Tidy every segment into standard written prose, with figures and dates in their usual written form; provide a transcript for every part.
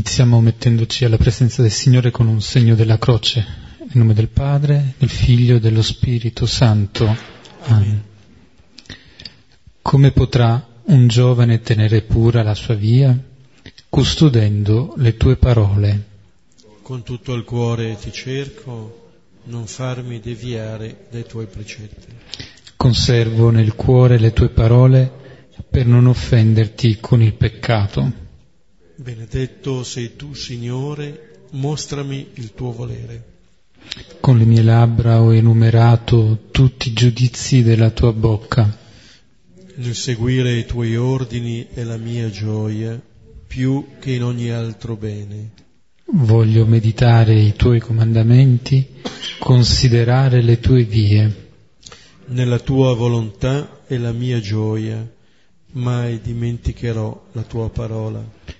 Iniziamo mettendoci alla presenza del Signore con un segno della croce, nel nome del Padre, del Figlio e dello Spirito Santo. Amen. Come potrà un giovane tenere pura la sua via? Custodendo le tue parole. Con tutto il cuore ti cerco, non farmi deviare dai tuoi precetti. Conservo nel cuore le tue parole per non offenderti con il peccato. Benedetto sei tu, Signore, mostrami il tuo volere. Con le mie labbra ho enumerato tutti i giudizi della tua bocca. Nel seguire i tuoi ordini è la mia gioia, più che in ogni altro bene. Voglio meditare i tuoi comandamenti, considerare le tue vie. Nella tua volontà è la mia gioia, mai dimenticherò la tua parola.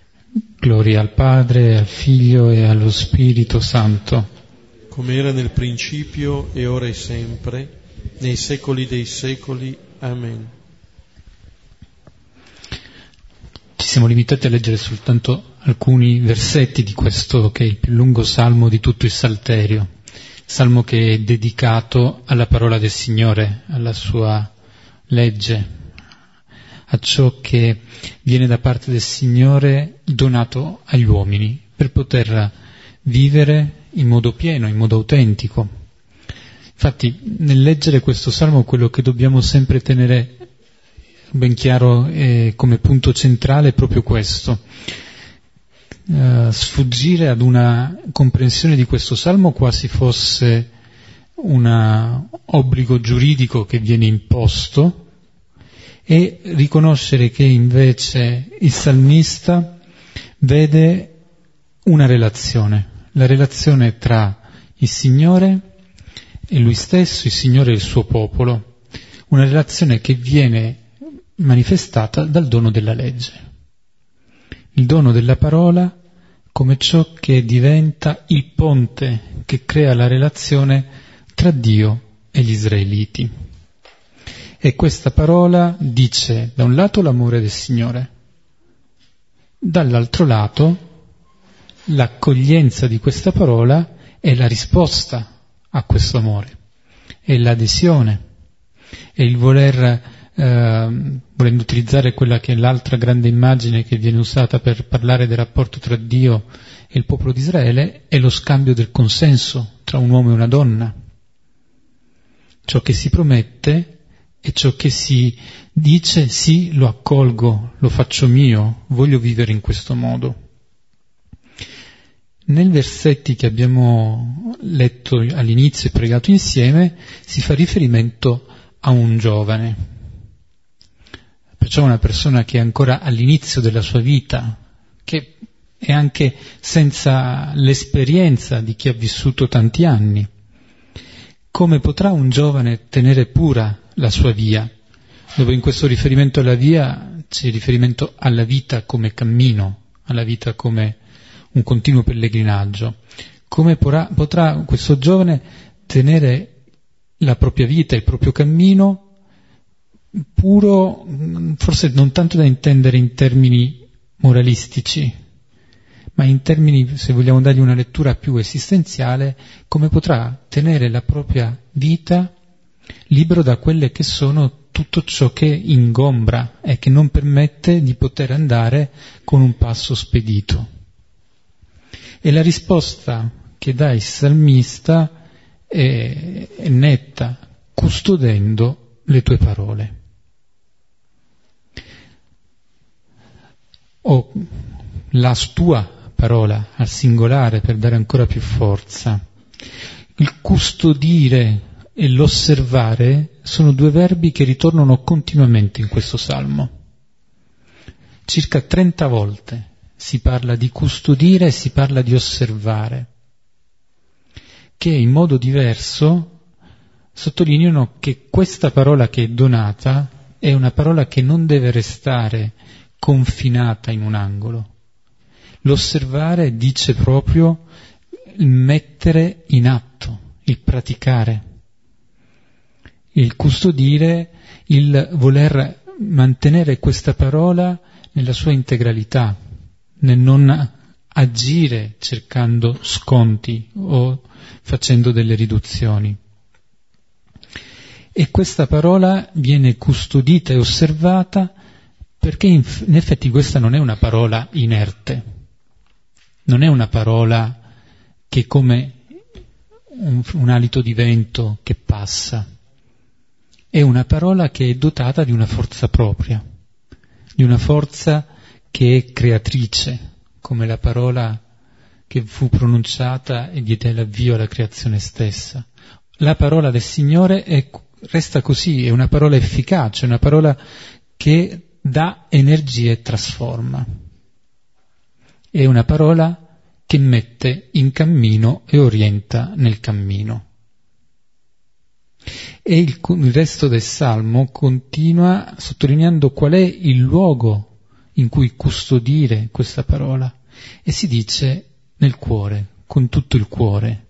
Gloria al Padre, al Figlio e allo Spirito Santo. Come era nel principio e ora e sempre, nei secoli dei secoli. Amen. Ci siamo limitati a leggere soltanto alcuni versetti di questo che è il più lungo salmo di tutto il Salterio, salmo che è dedicato alla parola del Signore, alla sua legge, a ciò che viene da parte del Signore donato agli uomini per poter vivere in modo pieno, in modo autentico. Infatti, nel leggere questo salmo, quello che dobbiamo sempre tenere ben chiaro come punto centrale è proprio questo. Sfuggire ad una comprensione di questo salmo quasi fosse un obbligo giuridico che viene imposto, e riconoscere che invece il salmista vede una relazione, la relazione tra il Signore e lui stesso, il Signore e il suo popolo, una relazione che viene manifestata dal dono della legge, il dono della parola come ciò che diventa il ponte che crea la relazione tra Dio e gli israeliti. E questa parola dice, da un lato, l'amore del Signore, dall'altro lato l'accoglienza di questa parola è la risposta a questo amore, è l'adesione, è il volendo utilizzare quella che è l'altra grande immagine che viene usata per parlare del rapporto tra Dio e il popolo di Israele, è lo scambio del consenso tra un uomo e una donna. Ciò che si promette e ciò che si dice, sì, lo accolgo, lo faccio mio, voglio vivere in questo modo. Nei versetti che abbiamo letto all'inizio e pregato insieme si fa riferimento a un giovane, perciò una persona che è ancora all'inizio della sua vita, che è anche senza l'esperienza di chi ha vissuto tanti anni. Come potrà un giovane tenere pura la sua via? Dopo, in questo riferimento alla via c'è il riferimento alla vita come cammino, alla vita come un continuo pellegrinaggio. Come potrà questo giovane tenere la propria vita, il proprio cammino puro, forse non tanto da intendere in termini moralistici, ma in termini, se vogliamo dargli una lettura più esistenziale, come potrà tenere la propria vita libero da quelle che sono tutto ciò che ingombra e che non permette di poter andare con un passo spedito. E la risposta che dà il salmista è netta: custodendo le tue parole. O la tua parola al singolare, per dare ancora più forza. Il custodire e l'osservare sono due verbi che ritornano continuamente in questo salmo. Circa 30 volte si parla di custodire e si parla di osservare, che in modo diverso sottolineano che questa parola che è donata è una parola che non deve restare confinata in un angolo. L'osservare dice proprio il mettere in atto, il praticare. Il custodire, il voler mantenere questa parola nella sua integralità, nel non agire cercando sconti o facendo delle riduzioni. E questa parola viene custodita e osservata perché in effetti questa non è una parola inerte, non è una parola che come un alito di vento che passa, è una parola che è dotata di una forza propria, di una forza che è creatrice, come la parola che fu pronunciata e diede l'avvio alla creazione stessa. La parola del Signore resta così, è una parola efficace, una parola che dà energia e trasforma. È una parola che mette in cammino e orienta nel cammino. E il resto del Salmo continua sottolineando qual è il luogo in cui custodire questa parola, e si dice nel cuore, con tutto il cuore,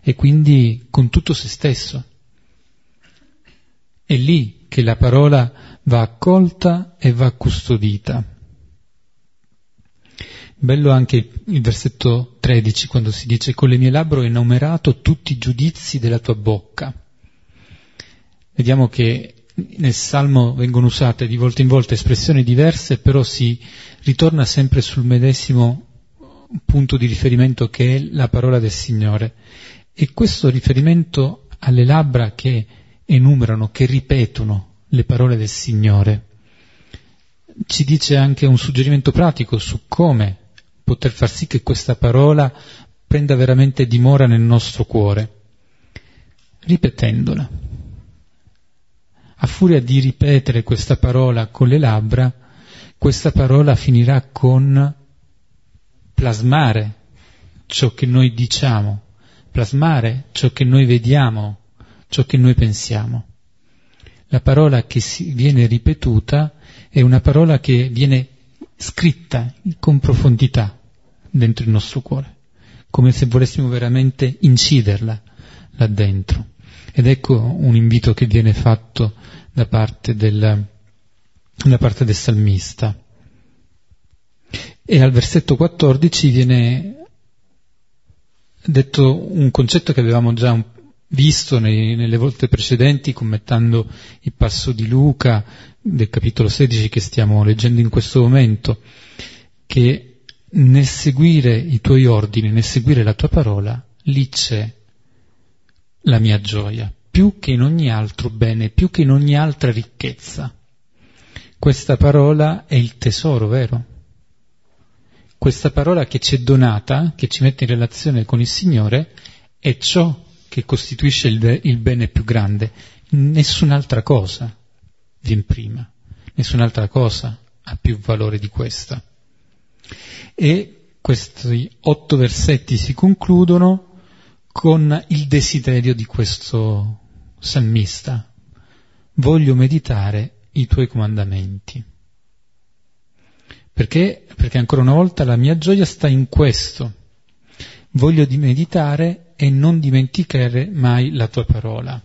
e quindi con tutto se stesso. È lì che la parola va accolta e va custodita. Bello anche il versetto 13, quando si dice: con le mie labbra ho enumerato tutti i giudizi della tua bocca. Vediamo che nel Salmo vengono usate di volta in volta espressioni diverse, però si ritorna sempre sul medesimo punto di riferimento che è la parola del Signore. E questo riferimento alle labbra che enumerano, che ripetono le parole del Signore, ci dice anche un suggerimento pratico su come poter far sì che questa parola prenda veramente dimora nel nostro cuore, ripetendola. A furia di ripetere questa parola con le labbra, questa parola finirà con plasmare ciò che noi diciamo, plasmare ciò che noi vediamo, ciò che noi pensiamo. La parola che viene ripetuta è una parola che viene scritta con profondità dentro il nostro cuore, come se volessimo veramente inciderla là dentro. Ed ecco un invito che viene fatto da parte del salmista. E al versetto 14 viene detto un concetto che avevamo già visto nelle volte precedenti, commentando il passo di Luca del capitolo 16 che stiamo leggendo in questo momento, che nel seguire i tuoi ordini, nel seguire la tua parola, lì c'è la mia gioia, più che in ogni altro bene, più che in ogni altra ricchezza. Questa parola è il tesoro vero, questa parola che ci è donata, che ci mette in relazione con il Signore, è ciò che costituisce il bene più grande. Nessun'altra cosa viene prima, nessun'altra cosa ha più valore di questa. E questi 8 versetti si concludono con il desiderio di questo salmista: voglio meditare i tuoi comandamenti. Perché ancora una volta la mia gioia sta in questo: voglio di meditare e non dimenticare mai la tua parola.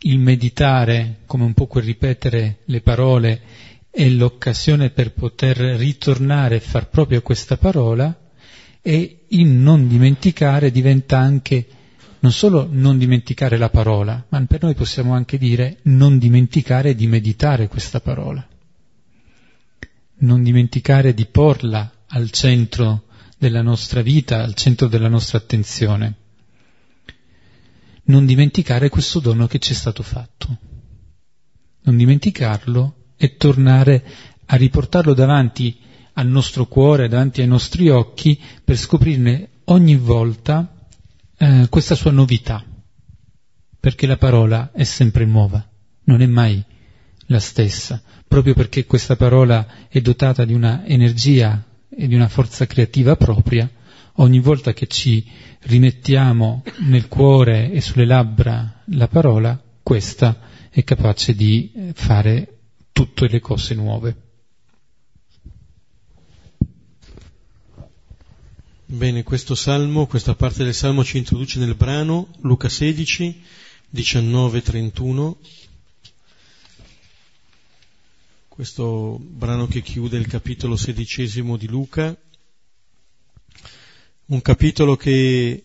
Il meditare, come un po' quel ripetere le parole, è l'occasione per poter ritornare e far proprio questa parola. E il non dimenticare diventa anche non solo non dimenticare la parola, ma per noi possiamo anche dire non dimenticare di meditare questa parola, non dimenticare di porla al centro della nostra vita, al centro della nostra attenzione, non dimenticare questo dono che ci è stato fatto, non dimenticarlo e tornare a riportarlo davanti al nostro cuore, davanti ai nostri occhi, per scoprirne ogni volta questa sua novità, perché la parola è sempre nuova, non è mai la stessa, proprio perché questa parola è dotata di una energia e di una forza creativa propria. Ogni volta che ci rimettiamo nel cuore e sulle labbra la parola, questa è capace di fare tutte le cose nuove. Bene, questo salmo, questa parte del salmo ci introduce nel brano Luca 16, 19-31, questo brano che chiude il capitolo 16 di Luca, un capitolo che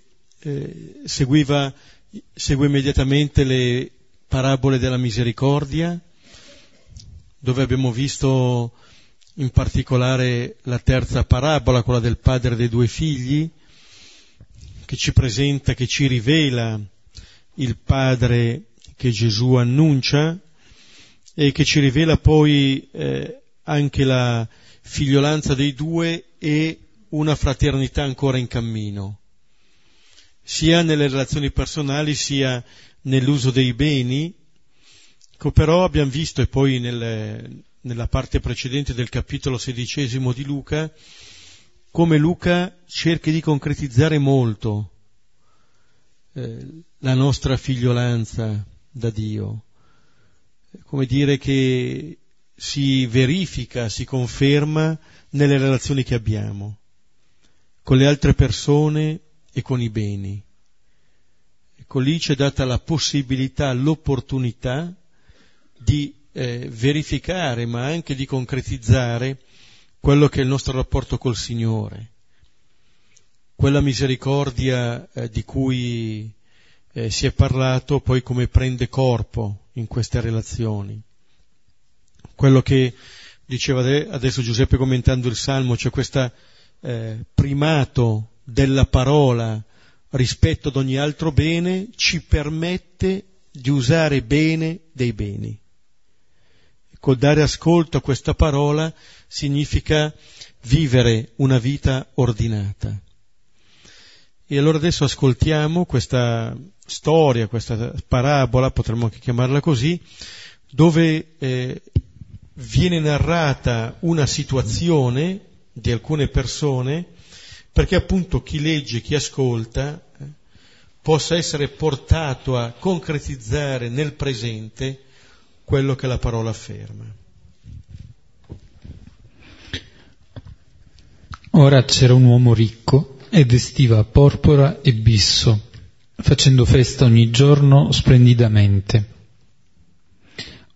segue immediatamente le parabole della misericordia, dove abbiamo visto in particolare la terza parabola, quella del padre dei due figli, che ci presenta, che ci rivela il padre che Gesù annuncia e che ci rivela poi anche la figliolanza dei due e una fraternità ancora in cammino, sia nelle relazioni personali sia nell'uso dei beni, che però abbiamo visto, e poi nella parte precedente del capitolo 16 di Luca, come Luca cerchi di concretizzare molto la nostra figliolanza da Dio, come dire che si verifica, si conferma nelle relazioni che abbiamo con le altre persone e con i beni. Ecco, lì c'è data la possibilità, l'opportunità di verificare, ma anche di concretizzare quello che è il nostro rapporto col Signore, quella misericordia di cui si è parlato, poi come prende corpo in queste relazioni. Quello che diceva adesso Giuseppe commentando il Salmo, cioè questa primato della parola rispetto ad ogni altro bene, ci permette di usare bene dei beni. Ecco, dare ascolto a questa parola significa vivere una vita ordinata. E allora adesso ascoltiamo questa storia, questa parabola, potremmo anche chiamarla così, dove viene narrata una situazione di alcune persone, perché appunto chi legge, chi ascolta, possa essere portato a concretizzare nel presente quello che la parola afferma. Ora c'era un uomo ricco e vestiva porpora e bisso, facendo festa ogni giorno splendidamente.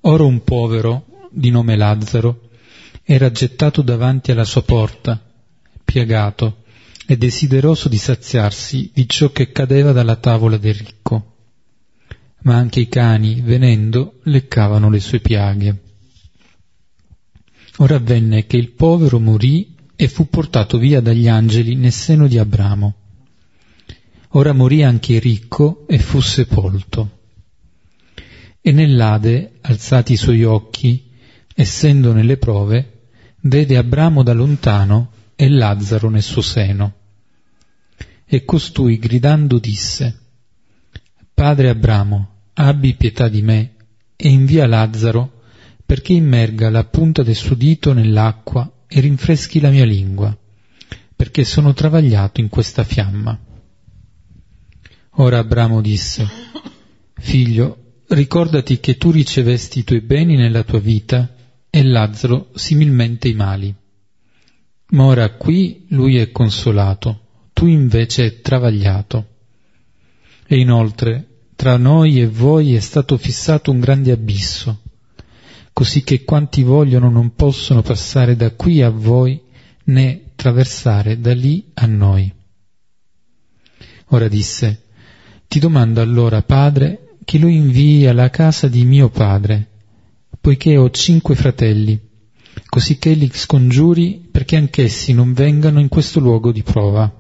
Ora un povero, di nome Lazzaro, era gettato davanti alla sua porta, piegato, e desideroso di saziarsi di ciò che cadeva dalla tavola del ricco. Ma anche i cani, venendo, leccavano le sue piaghe. Ora avvenne che il povero morì e fu portato via dagli angeli nel seno di Abramo. Ora morì anche il ricco e fu sepolto. E nell'Ade, alzati i suoi occhi, essendo nelle prove, vede Abramo da lontano e Lazzaro nel suo seno. E costui, gridando, disse: «Padre Abramo, abbi pietà di me e invia Lazzaro perché immerga la punta del suo dito nell'acqua e rinfreschi la mia lingua, perché sono travagliato in questa fiamma». Ora Abramo disse: «Figlio, ricordati che tu ricevesti i tuoi beni nella tua vita e Lazzaro similmente i mali. Ma ora qui lui è consolato, tu invece è travagliato. E inoltre, tra noi e voi è stato fissato un grande abisso, così che quanti vogliono non possono passare da qui a voi, né traversare da lì a noi». Ora disse: «Ti domando allora, padre, che lo invii alla casa di mio padre, poiché ho 5 fratelli, così che li scongiuri perché anch'essi non vengano in questo luogo di prova».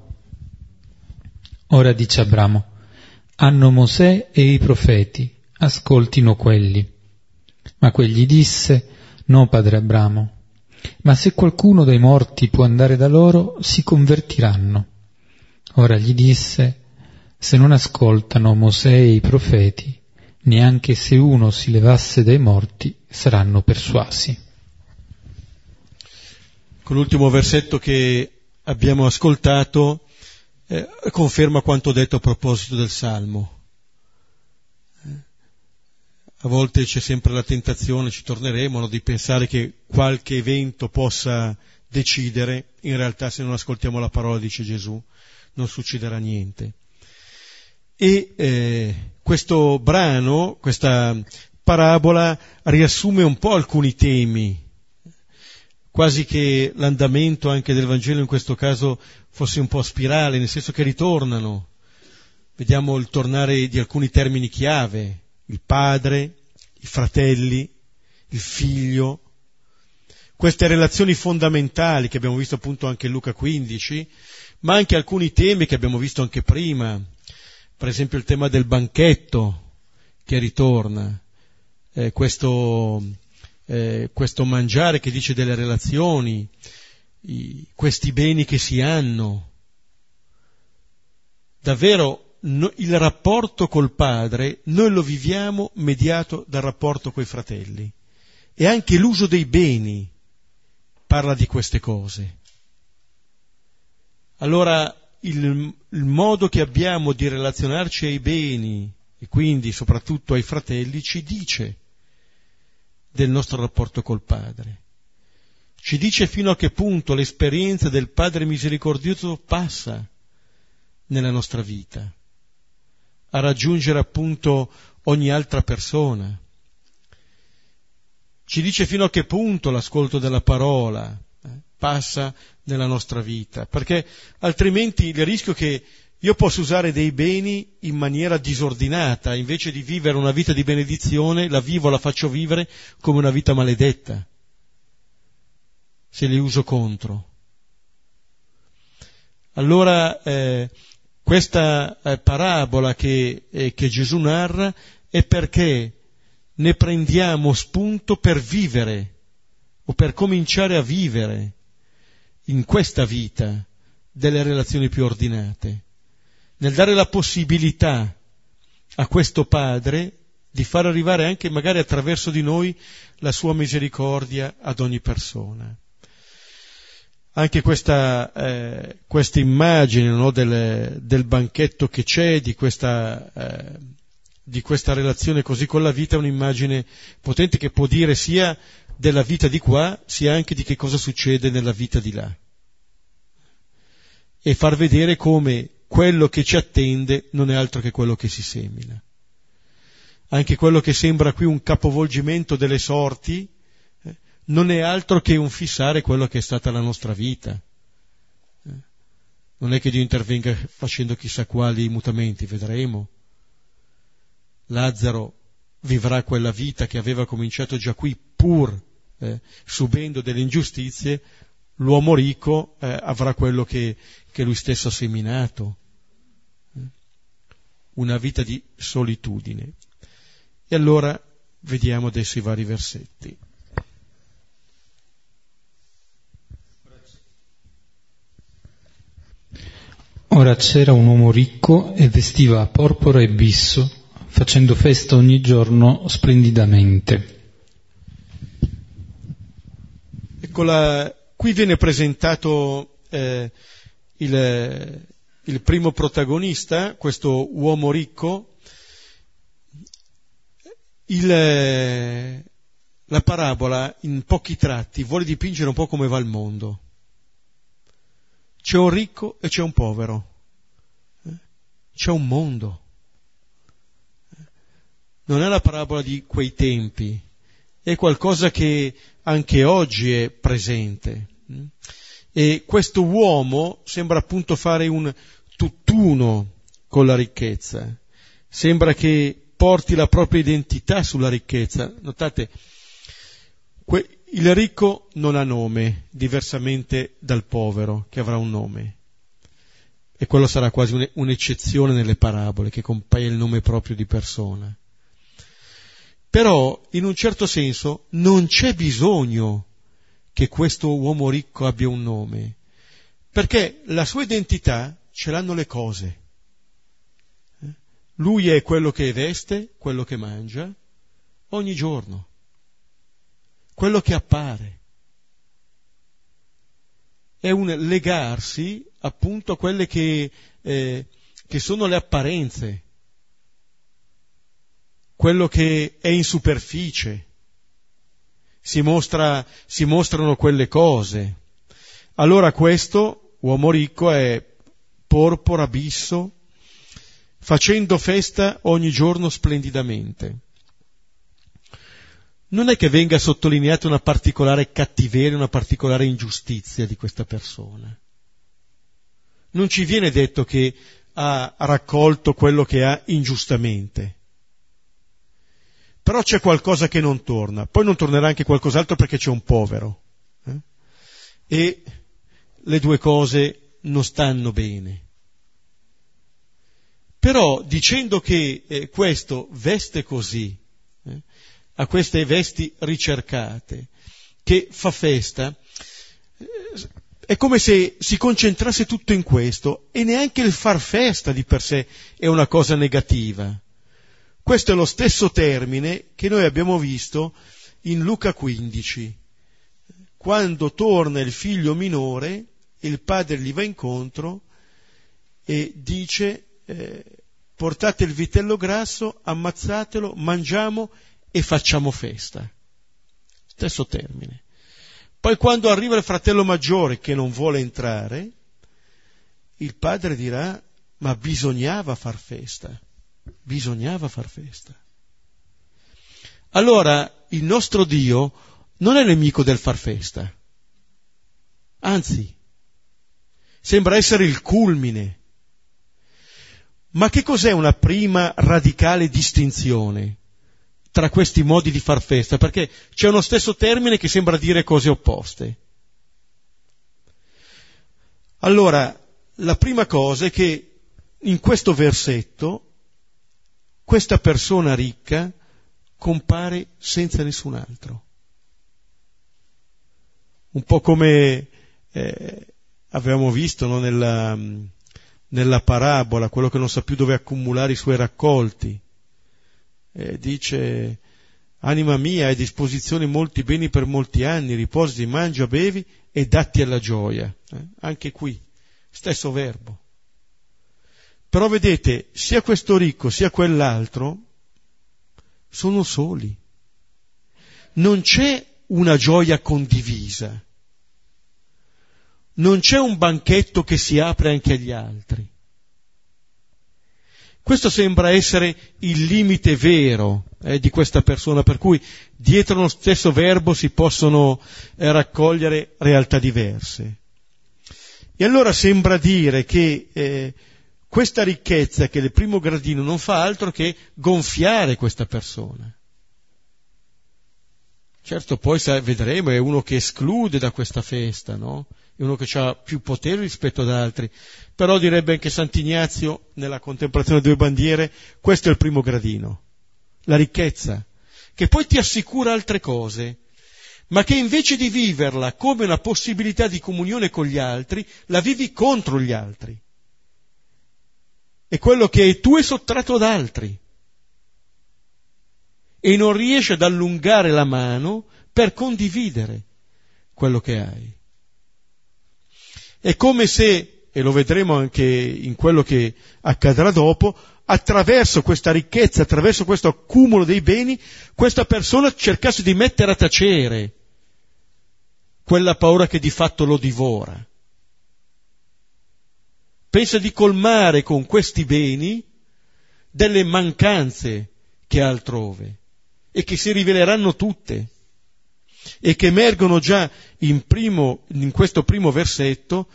Ora dice Abramo: «Hanno Mosè e i profeti, ascoltino quelli». Ma quegli disse: «No, padre Abramo, ma se qualcuno dei morti può andare da loro, si convertiranno». Ora gli disse: «Se non ascoltano Mosè e i profeti, neanche se uno si levasse dai morti, saranno persuasi». Con l'ultimo versetto che abbiamo ascoltato conferma quanto detto a proposito del Salmo. A volte c'è sempre la tentazione, ci torneremo, di pensare che qualche evento possa decidere. In realtà, se non ascoltiamo la parola, dice Gesù, non succederà niente. E questo brano, questa parabola, riassume un po' alcuni temi. quasi che l'andamento anche del Vangelo in questo caso fosse un po' a spirale, nel senso che ritornano. Vediamo il tornare di alcuni termini chiave, il padre, i fratelli, il figlio, queste relazioni fondamentali che abbiamo visto appunto anche in Luca 15, ma anche alcuni temi che abbiamo visto anche prima, per esempio il tema del banchetto che ritorna, questo mangiare che dice delle relazioni, questi beni che si hanno. Davvero il rapporto col padre noi lo viviamo mediato dal rapporto coi fratelli, e anche l'uso dei beni parla di queste cose. Allora il modo che abbiamo di relazionarci ai beni, e quindi soprattutto ai fratelli, ci dice del nostro rapporto col Padre, ci dice fino a che punto l'esperienza del Padre misericordioso passa nella nostra vita, a raggiungere appunto ogni altra persona, ci dice fino a che punto l'ascolto della parola passa nella nostra vita, perché altrimenti il rischio che io posso usare dei beni in maniera disordinata, invece di vivere una vita di benedizione, la faccio vivere come una vita maledetta, se li uso contro. Allora questa parabola che Gesù narra è perché ne prendiamo spunto per vivere, o per cominciare a vivere in questa vita, delle relazioni più ordinate, nel dare la possibilità a questo Padre di far arrivare anche magari attraverso di noi la sua misericordia ad ogni persona. Anche questa immagine, no, del banchetto che c'è, di questa relazione così con la vita, è un'immagine potente che può dire sia della vita di qua, sia anche di che cosa succede nella vita di là, e far vedere come quello che ci attende non è altro che quello che si semina. Anche quello che sembra qui un capovolgimento delle sorti non è altro che un fissare quello che è stata la nostra vita. Non è che Dio intervenga facendo chissà quali mutamenti, vedremo. Lazzaro vivrà quella vita che aveva cominciato già qui, pur subendo delle ingiustizie. L'uomo ricco avrà quello che lui stesso ha seminato, una vita di solitudine. E allora vediamo adesso i vari versetti. Ora c'era un uomo ricco e vestiva porpora e bisso, facendo festa ogni giorno splendidamente. Eccola. Qui viene presentato il primo protagonista, questo uomo ricco. La parabola, in pochi tratti, vuole dipingere un po' come va il mondo. C'è un ricco e c'è un povero. C'è un mondo. Non è la parabola di quei tempi, è qualcosa che anche oggi è presente. E questo uomo sembra appunto fare un tutt'uno con la ricchezza, sembra che porti la propria identità sulla ricchezza. Notate, il ricco non ha nome, diversamente dal povero che avrà un nome, e quello sarà quasi un'eccezione nelle parabole, che compaia il nome proprio di persona. Però, in un certo senso, non c'è bisogno che questo uomo ricco abbia un nome, perché la sua identità ce l'hanno le cose. Lui è quello che veste, quello che mangia, ogni giorno, quello che appare. È un legarsi appunto a quelle che sono le apparenze, quello che è in superficie, si mostrano quelle cose. Allora questo uomo ricco è porpora, bisso, facendo festa ogni giorno splendidamente. non è che venga sottolineata una particolare cattiveria, una particolare ingiustizia di questa persona. Non ci viene detto che ha raccolto quello che ha ingiustamente. Però c'è qualcosa che non torna. Poi non tornerà anche qualcos'altro perché c'è un povero. E le due cose non stanno bene. Però dicendo che questo veste così, a queste vesti ricercate, che fa festa, è come se si concentrasse tutto in questo, e neanche il far festa di per sé è una cosa negativa. Questo è lo stesso termine che noi abbiamo visto in Luca 15. Quando torna il figlio minore, il padre gli va incontro e dice portate il vitello grasso, ammazzatelo, mangiamo e facciamo festa. Stesso termine. Poi quando arriva il fratello maggiore che non vuole entrare, il padre dirà ma bisognava far festa. Bisognava far festa. Allora il nostro Dio non è nemico del far festa, anzi, sembra essere il culmine. Ma che cos'è una prima radicale distinzione tra questi modi di far festa? Perché c'è uno stesso termine che sembra dire cose opposte. Allora, la prima cosa è che in questo versetto questa persona ricca compare senza nessun altro. Un po' come avevamo visto nella parabola, quello che non sa più dove accumulare i suoi raccolti. Dice, anima mia, hai a disposizione molti beni per molti anni, riposati, mangia, bevi e datti alla gioia. Anche qui, stesso verbo. Però vedete, sia questo ricco sia quell'altro sono soli. Non c'è una gioia condivisa. Non c'è un banchetto che si apre anche agli altri. Questo sembra essere il limite vero di questa persona, per cui dietro lo stesso verbo si possono raccogliere realtà diverse. E allora sembra dire che questa ricchezza, che è il primo gradino, non fa altro che gonfiare questa persona. Certo, poi vedremo, è uno che esclude da questa festa, no? È uno che ha più potere rispetto ad altri. Però direbbe anche Sant'Ignazio, nella Contemplazione delle Due Bandiere, questo è il primo gradino, la ricchezza, che poi ti assicura altre cose, ma che invece di viverla come una possibilità di comunione con gli altri, la vivi contro gli altri. È quello che è tuo è sottratto ad altri, e non riesci ad allungare la mano per condividere quello che hai. È come se, e lo vedremo anche in quello che accadrà dopo, attraverso questa ricchezza, attraverso questo accumulo dei beni, questa persona cercasse di mettere a tacere quella paura che di fatto lo divora. Pensa di colmare con questi beni delle mancanze che ha altrove e che si riveleranno tutte e che emergono già in questo primo versetto,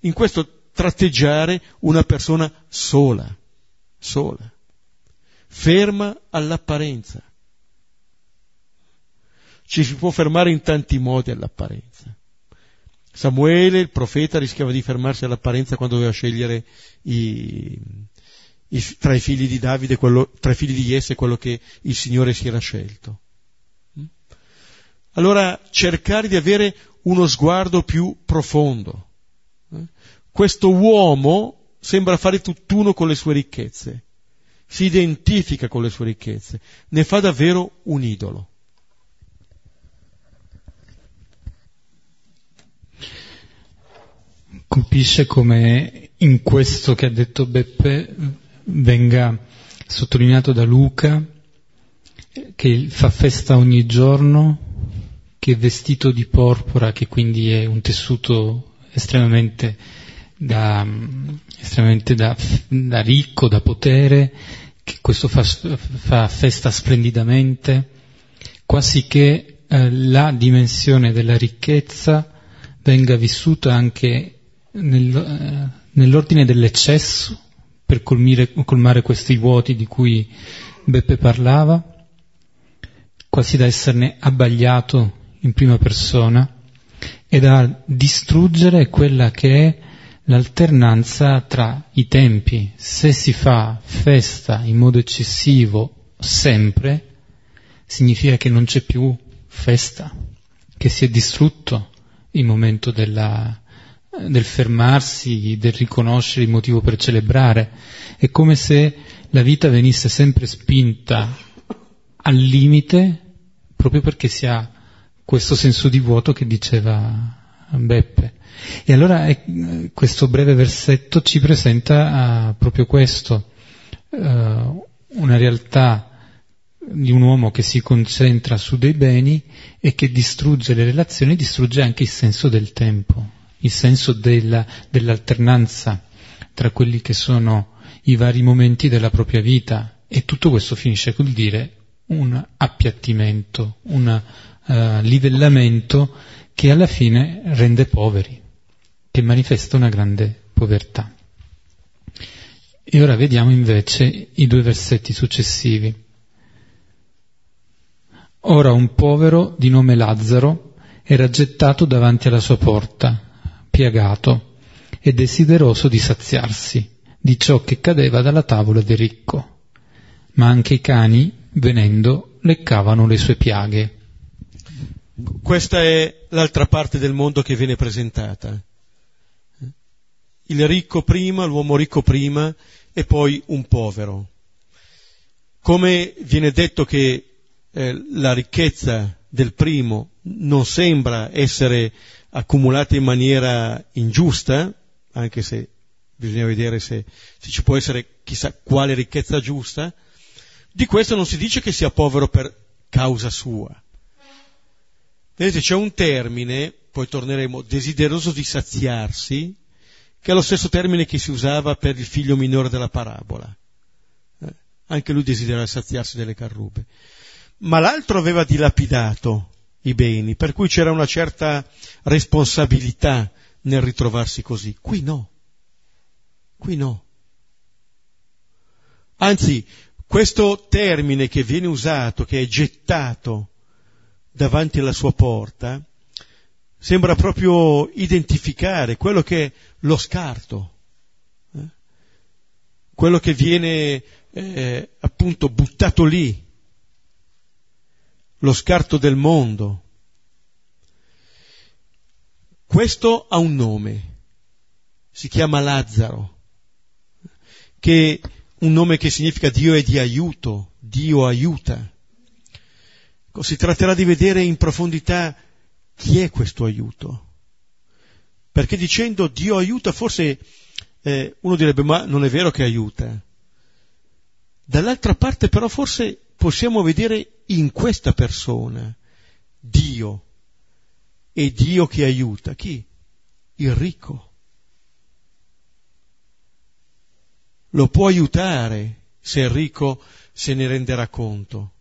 in questo tratteggiare una persona sola, ferma all'apparenza. Ci si può fermare in tanti modi all'apparenza. Samuele, il profeta, rischiava di fermarsi all'apparenza quando doveva scegliere tra i figli di Davide, tra i figli di Jesse, quello che il Signore si era scelto. Allora cercare di avere uno sguardo più profondo. Questo uomo sembra fare tutt'uno con le sue ricchezze, si identifica con le sue ricchezze, ne fa davvero un idolo. Colpisce come in questo che ha detto Beppe venga sottolineato da Luca che fa festa ogni giorno, che è vestito di porpora, che quindi è un tessuto estremamente da ricco, da potere, che questo fa festa splendidamente, quasi che la dimensione della ricchezza venga vissuta anche nell'ordine dell'eccesso per colmare questi vuoti di cui Beppe parlava, quasi da esserne abbagliato in prima persona e da distruggere quella che è l'alternanza tra i tempi. Se si fa festa in modo eccessivo sempre, significa che non c'è più festa, che si è distrutto il momento del fermarsi, del riconoscere il motivo per celebrare. È come se la vita venisse sempre spinta al limite, proprio perché si ha questo senso di vuoto che diceva Beppe. E allora questo breve versetto ci presenta proprio questo, una realtà di un uomo che si concentra su dei beni e che distrugge le relazioni, distrugge anche il senso del tempo, il senso dell'alternanza tra quelli che sono i vari momenti della propria vita. E tutto questo finisce col dire un appiattimento, un livellamento che alla fine rende poveri, che manifesta una grande povertà. E ora vediamo invece i due versetti successivi. Ora un povero di nome Lazzaro era gettato davanti alla sua porta, piagato e desideroso di saziarsi di ciò che cadeva dalla tavola del ricco, ma anche i cani, venendo, leccavano le sue piaghe. Questa è l'altra parte del mondo che viene presentata. Il ricco prima, l'uomo ricco prima, e poi un povero. Come viene detto che la ricchezza del primo non sembra essere accumulata in maniera ingiusta, anche se bisogna vedere se ci può essere chissà quale ricchezza giusta, di questo non si dice che sia povero per causa sua. Vedete, c'è un termine, poi torneremo, desideroso di saziarsi, che è lo stesso termine che si usava per il figlio minore della parabola. Anche lui desiderava saziarsi delle carrube. Ma l'altro aveva dilapidato i beni, per cui c'era una certa responsabilità nel ritrovarsi così. Qui no. Anzi, questo termine che viene usato, che è gettato davanti alla sua porta, sembra proprio identificare quello che è lo scarto, quello che viene appunto buttato lì, lo scarto del mondo. Questo ha un nome, si chiama Lazzaro, che è un nome che significa Dio è di aiuto, Dio aiuta. Si tratterà di vedere in profondità chi è questo aiuto, perché dicendo Dio aiuta forse uno direbbe ma non è vero che aiuta, dall'altra parte però forse possiamo vedere in questa persona Dio, e Dio che aiuta chi? Il ricco. Lo può aiutare se il ricco se ne renderà conto.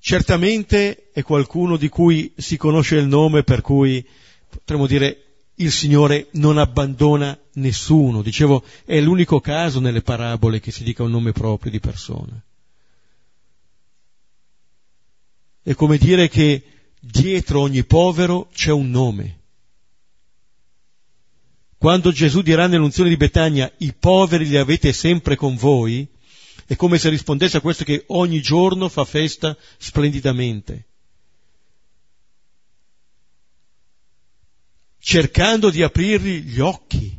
Certamente è qualcuno di cui si conosce il nome, per cui potremmo dire il Signore non abbandona nessuno. Dicevo, è l'unico caso nelle parabole che si dica un nome proprio di persona. È come dire che dietro ogni povero c'è un nome. Quando Gesù dirà nell'unzione di Betania «I poveri li avete sempre con voi», è come se rispondesse a questo che ogni giorno fa festa splendidamente, cercando di aprirgli gli occhi,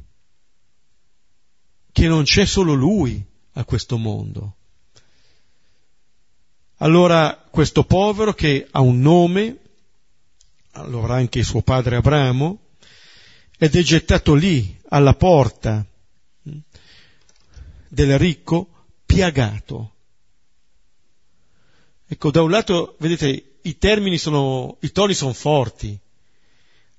che non c'è solo lui a questo mondo. Allora questo povero che ha un nome, allora anche suo padre Abramo, ed è gettato lì alla porta del ricco, piagato. Ecco, da un lato, vedete, i toni sono forti.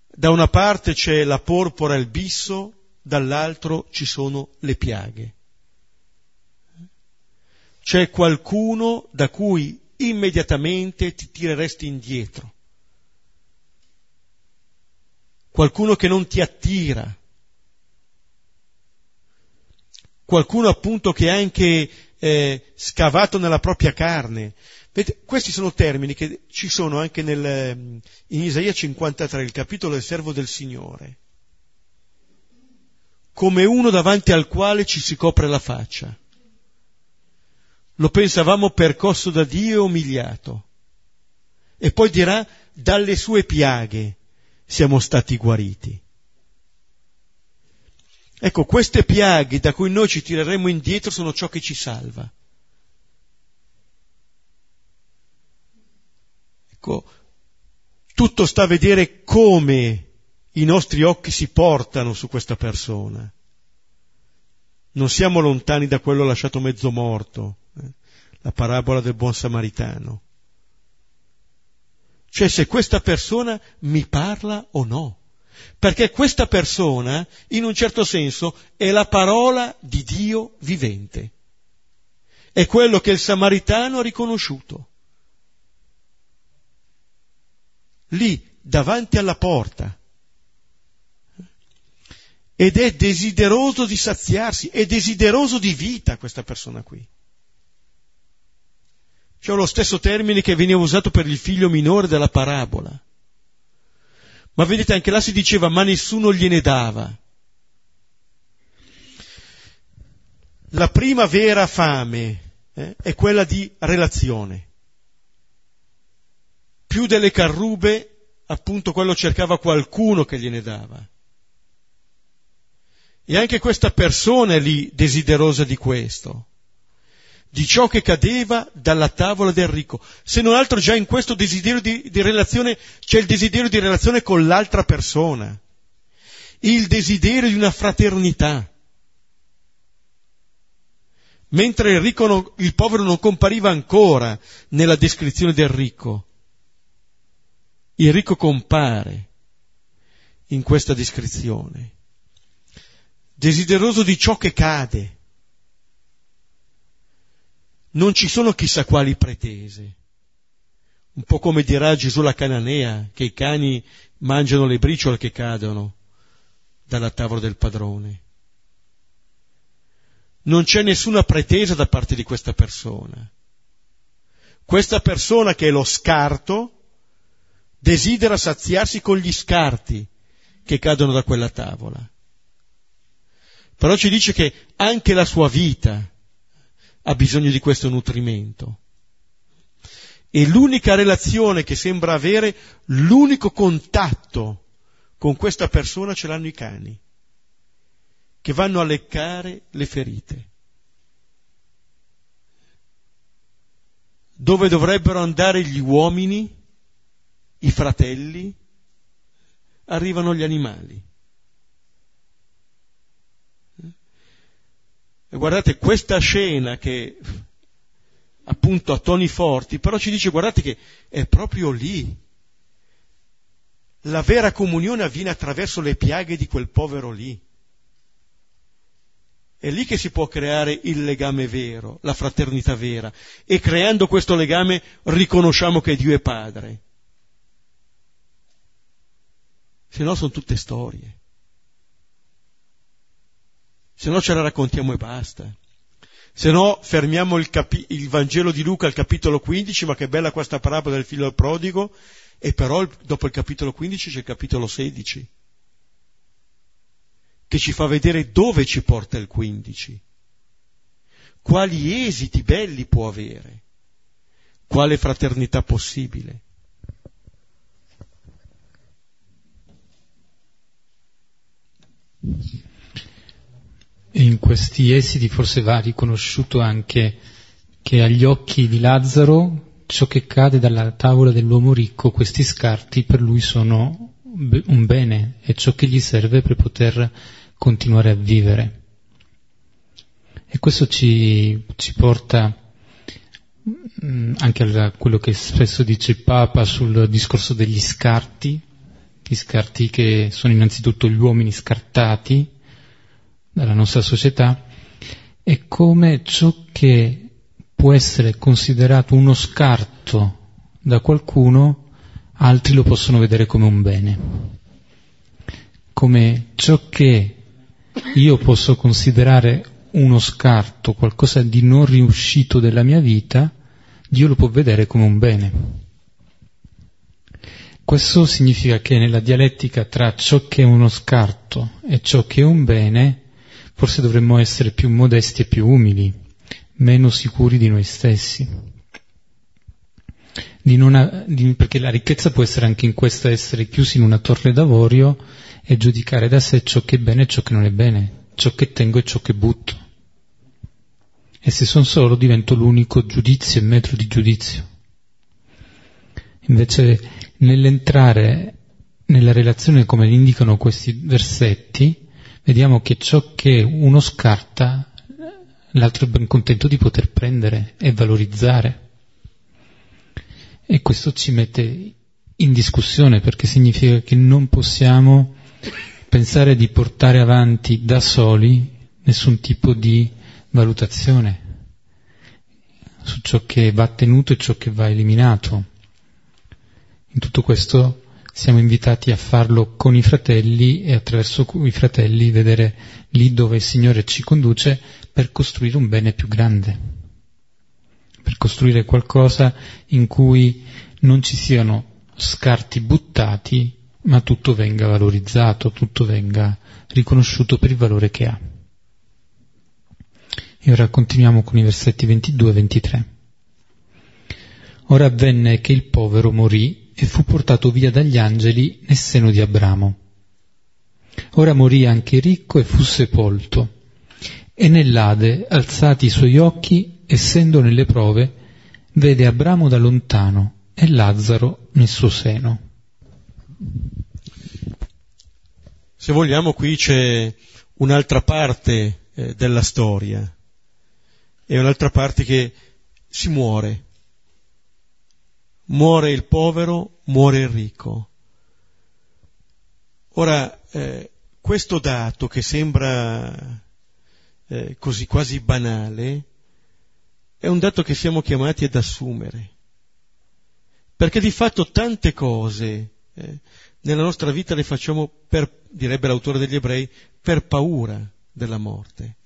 Da una parte c'è la porpora e il bisso, dall'altro ci sono le piaghe. C'è qualcuno da cui immediatamente ti tireresti indietro. Qualcuno che non ti attira, qualcuno appunto che è anche scavato nella propria carne. Vedete, questi sono termini che ci sono anche in Isaia 53, il capitolo del servo del Signore, come uno davanti al quale ci si copre la faccia. Lo pensavamo percosso da Dio e umiliato. E poi dirà, dalle sue piaghe siamo stati guariti. Ecco, queste piaghe da cui noi ci tireremo indietro sono ciò che ci salva. Ecco, tutto sta a vedere come i nostri occhi si portano su questa persona. Non siamo lontani da quello lasciato mezzo morto, la parabola del buon samaritano. Cioè se questa persona mi parla o no, perché questa persona, in un certo senso, è la parola di Dio vivente. È quello che il samaritano ha riconosciuto. Lì, davanti alla porta. Ed è desideroso di saziarsi, è desideroso di vita questa persona qui. C'è lo stesso termine che veniva usato per il figlio minore della parabola. Ma vedete, anche là si diceva, ma nessuno gliene dava. La prima vera fame è quella di relazione. Più delle carrube, appunto, quello cercava qualcuno che gliene dava. E anche questa persona è lì desiderosa di questo, di ciò che cadeva dalla tavola del ricco. Se non altro già in questo desiderio di relazione c'è il desiderio di relazione con l'altra persona, il desiderio di una fraternità. Mentre il ricco il povero non compariva ancora nella descrizione del ricco, il ricco compare in questa descrizione, desideroso di ciò che cade. Non ci sono chissà quali pretese, un po' come dirà Gesù la cananea, che i cani mangiano le briciole che cadono dalla tavola del padrone. Non c'è nessuna pretesa da parte di questa persona. Questa persona, che è lo scarto, desidera saziarsi con gli scarti che cadono da quella tavola. Però ci dice che anche la sua vita ha bisogno di questo nutrimento. E l'unica relazione che sembra avere, l'unico contatto con questa persona, ce l'hanno i cani, che vanno a leccare le ferite. Dove dovrebbero andare gli uomini, i fratelli, arrivano gli animali. E guardate, questa scena che appunto a toni forti, però ci dice, guardate che è proprio lì. La vera comunione avviene attraverso le piaghe di quel povero lì. È lì che si può creare il legame vero, la fraternità vera. E creando questo legame riconosciamo che Dio è Padre. Se no sono tutte storie. Se no ce la raccontiamo e basta. Se no fermiamo il Vangelo di Luca al capitolo 15, ma che bella questa parabola del figlio prodigo, e però dopo il capitolo 15 c'è il capitolo 16, che ci fa vedere dove ci porta il 15, quali esiti belli può avere, quale fraternità possibile. E in questi esiti forse va riconosciuto anche che agli occhi di Lazzaro ciò che cade dalla tavola dell'uomo ricco, questi scarti, per lui sono un bene, è ciò che gli serve per poter continuare a vivere. E questo ci porta anche a quello che spesso dice il Papa sul discorso degli scarti, gli scarti che sono innanzitutto gli uomini scartati dalla nostra società, e come ciò che può essere considerato uno scarto da qualcuno, altri lo possono vedere come un bene, come ciò che io posso considerare uno scarto, qualcosa di non riuscito della mia vita, Dio lo può vedere come un bene. Questo significa che nella dialettica tra ciò che è uno scarto e ciò che è un bene, forse dovremmo essere più modesti e più umili, meno sicuri di noi stessi. Perché la ricchezza può essere anche in questo, essere chiusi in una torre d'avorio e giudicare da sé ciò che è bene e ciò che non è bene, ciò che tengo e ciò che butto. E se sono solo divento l'unico giudizio e metro di giudizio. Invece nell'entrare nella relazione come indicano questi versetti, vediamo che ciò che uno scarta, l'altro è ben contento di poter prendere e valorizzare. E questo ci mette in discussione, perché significa che non possiamo pensare di portare avanti da soli nessun tipo di valutazione su ciò che va tenuto e ciò che va eliminato. In tutto questo siamo invitati a farlo con i fratelli e attraverso i fratelli vedere lì dove il Signore ci conduce per costruire un bene più grande, per costruire qualcosa in cui non ci siano scarti buttati, ma tutto venga valorizzato, tutto venga riconosciuto per il valore che ha. E ora continuiamo con i versetti 22 e 23. Ora avvenne che il povero morì e fu portato via dagli angeli nel seno di Abramo. Ora morì anche ricco e fu sepolto, e nell'Ade, alzati i suoi occhi, essendo nelle prove, vede Abramo da lontano e Lazzaro nel suo seno. Se vogliamo, qui c'è un'altra parte della storia, è un'altra parte che si muore. Muore il povero, muore il ricco. Ora, questo dato che sembra così quasi banale, è un dato che siamo chiamati ad assumere, perché di fatto tante cose nella nostra vita le facciamo, per, direbbe l'autore degli Ebrei, per paura della morte.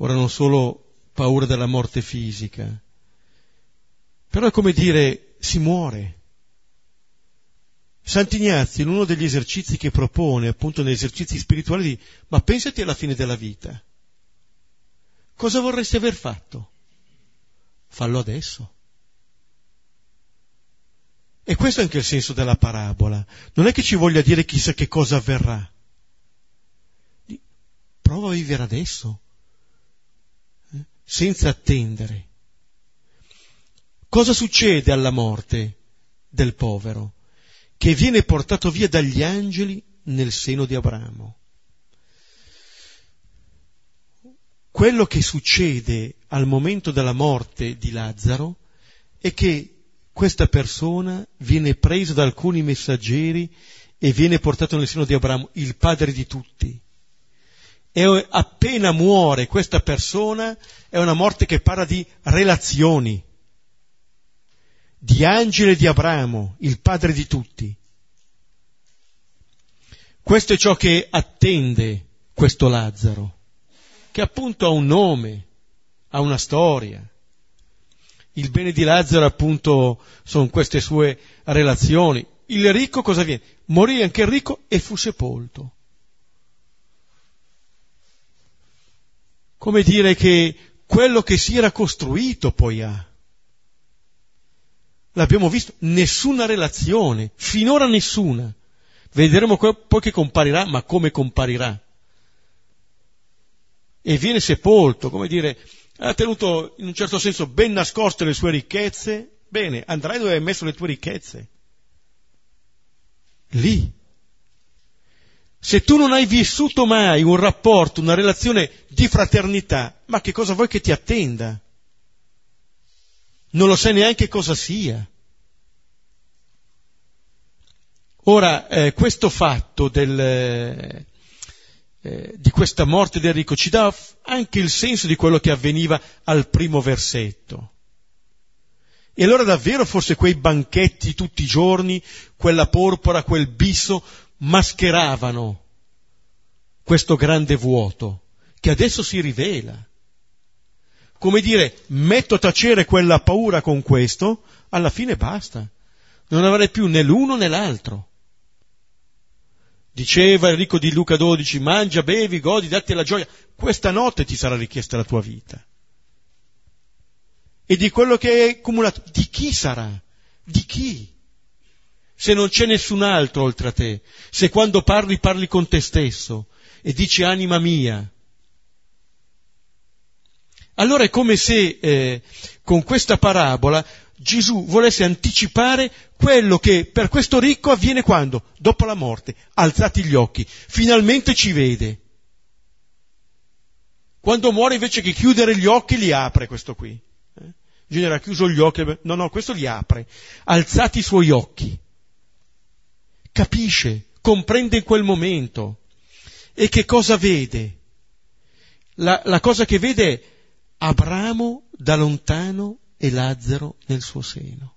Ora non solo paura della morte fisica, però è come dire, si muore. Sant'Ignazio, in uno degli esercizi che propone, appunto negli esercizi spirituali, dice, ma pensati alla fine della vita. Cosa vorresti aver fatto? Fallo adesso. E questo è anche il senso della parabola. Non è che ci voglia dire chissà che cosa avverrà. Prova a vivere adesso, senza attendere. Cosa succede alla morte del povero? Che viene portato via dagli angeli nel seno di Abramo. Quello che succede al momento della morte di Lazzaro è che questa persona viene presa da alcuni messaggeri e viene portato nel seno di Abramo, il padre di tutti. E appena muore questa persona è una morte che parla di relazioni, di angelo e di Abramo, il padre di tutti. Questo è ciò che attende questo Lazzaro, che appunto ha un nome, ha una storia. Il bene di Lazzaro appunto sono queste sue relazioni. Il ricco cosa viene? Morì anche il ricco e fu sepolto. Come dire che quello che si era costruito poi ha. L'abbiamo visto, nessuna relazione, finora nessuna. Vedremo poi che comparirà, ma come comparirà. E viene sepolto, come dire, ha tenuto in un certo senso ben nascoste le sue ricchezze, bene, andrai dove hai messo le tue ricchezze, lì. Se tu non hai vissuto mai un rapporto, una relazione di fraternità, ma che cosa vuoi che ti attenda? Non lo sai neanche cosa sia. Ora, questo fatto del di questa morte di Enrico ci dà anche il senso di quello che avveniva al primo versetto. E allora davvero forse quei banchetti tutti i giorni, quella porpora, quel bisso, mascheravano questo grande vuoto che adesso si rivela. Come dire, metto a tacere quella paura con questo, alla fine basta. Non avrei più né l'uno né l'altro. Diceva Enrico di Luca 12, mangia, bevi, godi, datti alla gioia. Questa notte ti sarà richiesta la tua vita. E di quello che è accumulato, di chi sarà? Di chi? Se non c'è nessun altro oltre a te, se quando parli, parli con te stesso e dici anima mia, allora è come se con questa parabola Gesù volesse anticipare quello che per questo ricco avviene quando? Dopo la morte, alzati gli occhi, finalmente ci vede. Quando muore invece che chiudere gli occhi li apre questo qui. In genere ha chiuso gli occhi, no, questo li apre. Alzati i suoi occhi. Capisce, comprende in quel momento. E che cosa vede? La cosa che vede è Abramo da lontano e Lazzaro nel suo seno.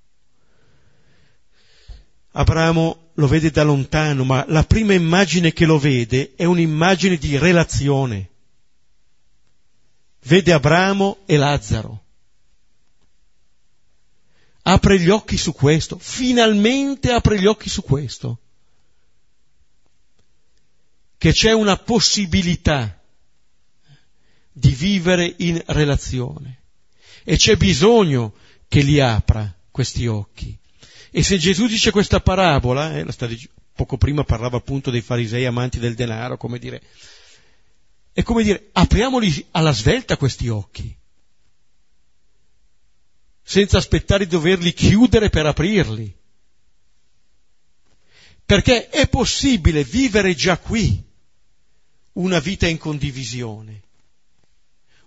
Abramo lo vede da lontano, ma la prima immagine che lo vede è un'immagine di relazione. Vede Abramo e Lazzaro. Apre gli occhi su questo, finalmente apre gli occhi su questo. Che c'è una possibilità di vivere in relazione. E c'è bisogno che li apra questi occhi. E se Gesù dice questa parabola, poco prima parlava appunto dei farisei amanti del denaro, come dire, è come dire, apriamoli alla svelta questi occhi, senza aspettare di doverli chiudere per aprirli. Perché è possibile vivere già qui una vita in condivisione.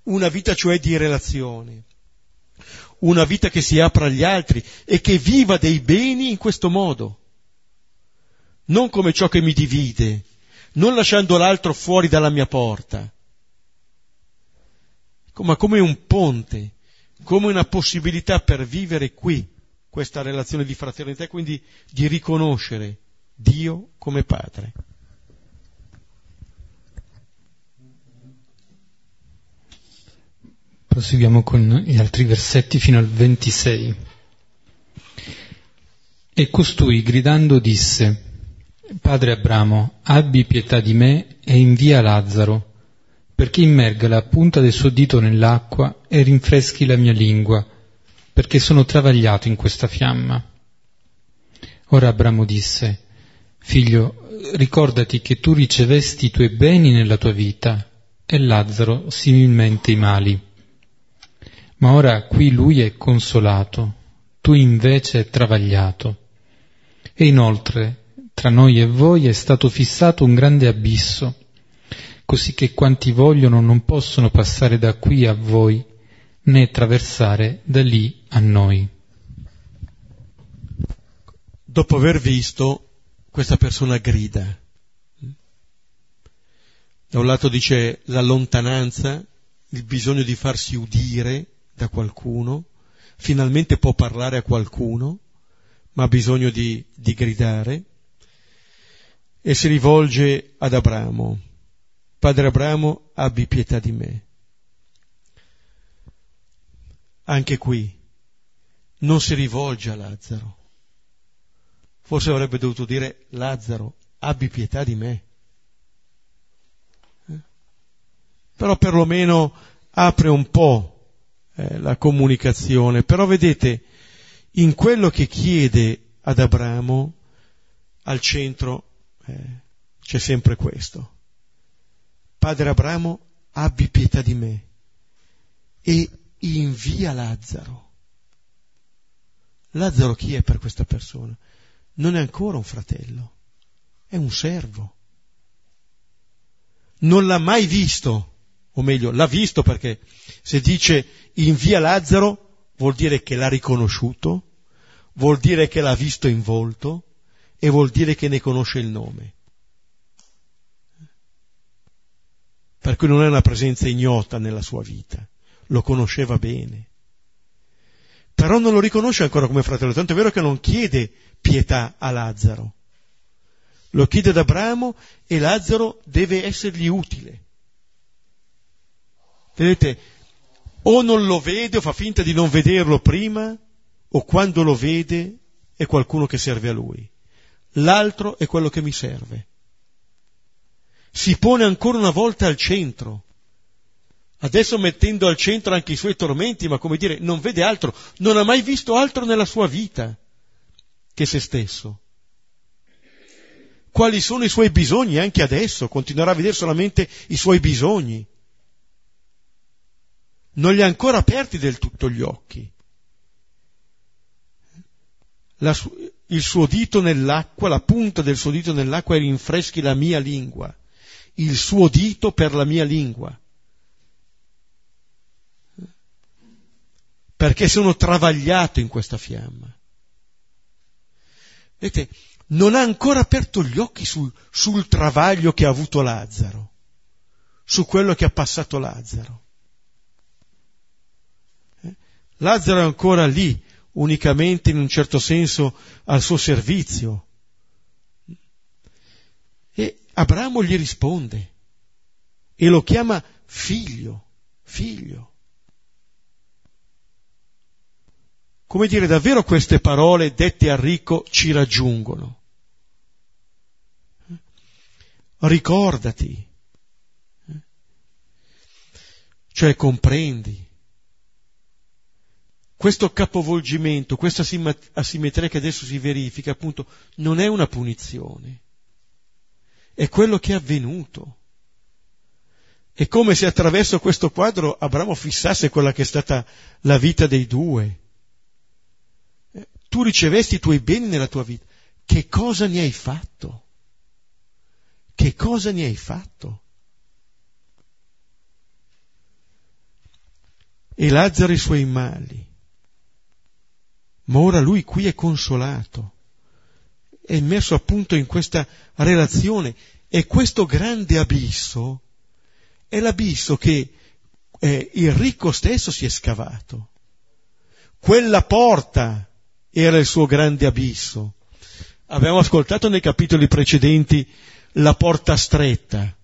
Una vita cioè di relazione, una vita che si apra agli altri e che viva dei beni in questo modo, non come ciò che mi divide, non lasciando l'altro fuori dalla mia porta, ma come un ponte, come una possibilità per vivere qui questa relazione di fraternità e quindi di riconoscere Dio come Padre. Proseguiamo con gli altri versetti fino al 26. E costui gridando disse, Padre Abramo, abbi pietà di me e invia Lazzaro, perché immerga la punta del suo dito nell'acqua e rinfreschi la mia lingua, perché sono travagliato in questa fiamma. Ora Abramo disse, Figlio, ricordati che tu ricevesti i tuoi beni nella tua vita, e Lazzaro similmente i mali. Ma ora qui lui è consolato, tu invece travagliato. E inoltre, tra noi e voi è stato fissato un grande abisso, così che quanti vogliono non possono passare da qui a voi, né attraversare da lì a noi. Dopo aver visto, questa persona grida. Da un lato dice la lontananza, il bisogno di farsi udire da qualcuno, finalmente può parlare a qualcuno, ma ha bisogno di gridare, e si rivolge ad Abramo. Padre Abramo, abbi pietà di me. Anche qui non si rivolge a Lazzaro. Forse avrebbe dovuto dire Lazzaro, abbi pietà di me. Però perlomeno apre un po' la comunicazione, però vedete, in quello che chiede ad Abramo, al centro c'è sempre questo. Padre Abramo, abbi pietà di me e invia Lazzaro. Lazzaro chi è per questa persona? Non è ancora un fratello, è un servo. Non l'ha mai visto. O meglio, l'ha visto perché se dice invia Lazzaro vuol dire che l'ha riconosciuto, vuol dire che l'ha visto in volto e vuol dire che ne conosce il nome. per cui non è una presenza ignota nella sua vita, lo conosceva bene. Però non lo riconosce ancora come fratello, tanto è vero che non chiede pietà a Lazzaro, lo chiede ad Abramo e Lazzaro deve essergli utile. Vedete, o non lo vede o fa finta di non vederlo prima, o quando lo vede è qualcuno che serve a lui. L'altro è quello che mi serve. Si pone ancora una volta al centro, adesso mettendo al centro anche i suoi tormenti, ma come dire, non vede altro, non ha mai visto altro nella sua vita che se stesso. Quali sono i suoi bisogni anche adesso? Continuerà a vedere solamente i suoi bisogni. Non li ha ancora aperti del tutto gli occhi. Il suo dito nell'acqua, la punta del suo dito nell'acqua e rinfreschi la mia lingua. Il suo dito per la mia lingua. Perché sono travagliato in questa fiamma. Vedete, non ha ancora aperto gli occhi sul travaglio che ha avuto Lazzaro, su quello che ha passato Lazzaro. Lazzaro è ancora lì, unicamente in un certo senso al suo servizio. E Abramo gli risponde e lo chiama figlio. Come dire, davvero queste parole dette a ricco ci raggiungono. Ricordati, cioè comprendi. Questo capovolgimento, questa asimmetria che adesso si verifica, appunto, non è una punizione. È quello che è avvenuto. È come se attraverso questo quadro Abramo fissasse quella che è stata la vita dei due. Tu ricevesti i tuoi beni nella tua vita. Che cosa ne hai fatto? Che cosa ne hai fatto? E Lazzaro i suoi mali. Ma ora lui qui è consolato, è immerso appunto in questa relazione, e questo grande abisso è l'abisso che il ricco stesso si è scavato. Quella porta era il suo grande abisso. Abbiamo ascoltato nei capitoli precedenti la porta stretta.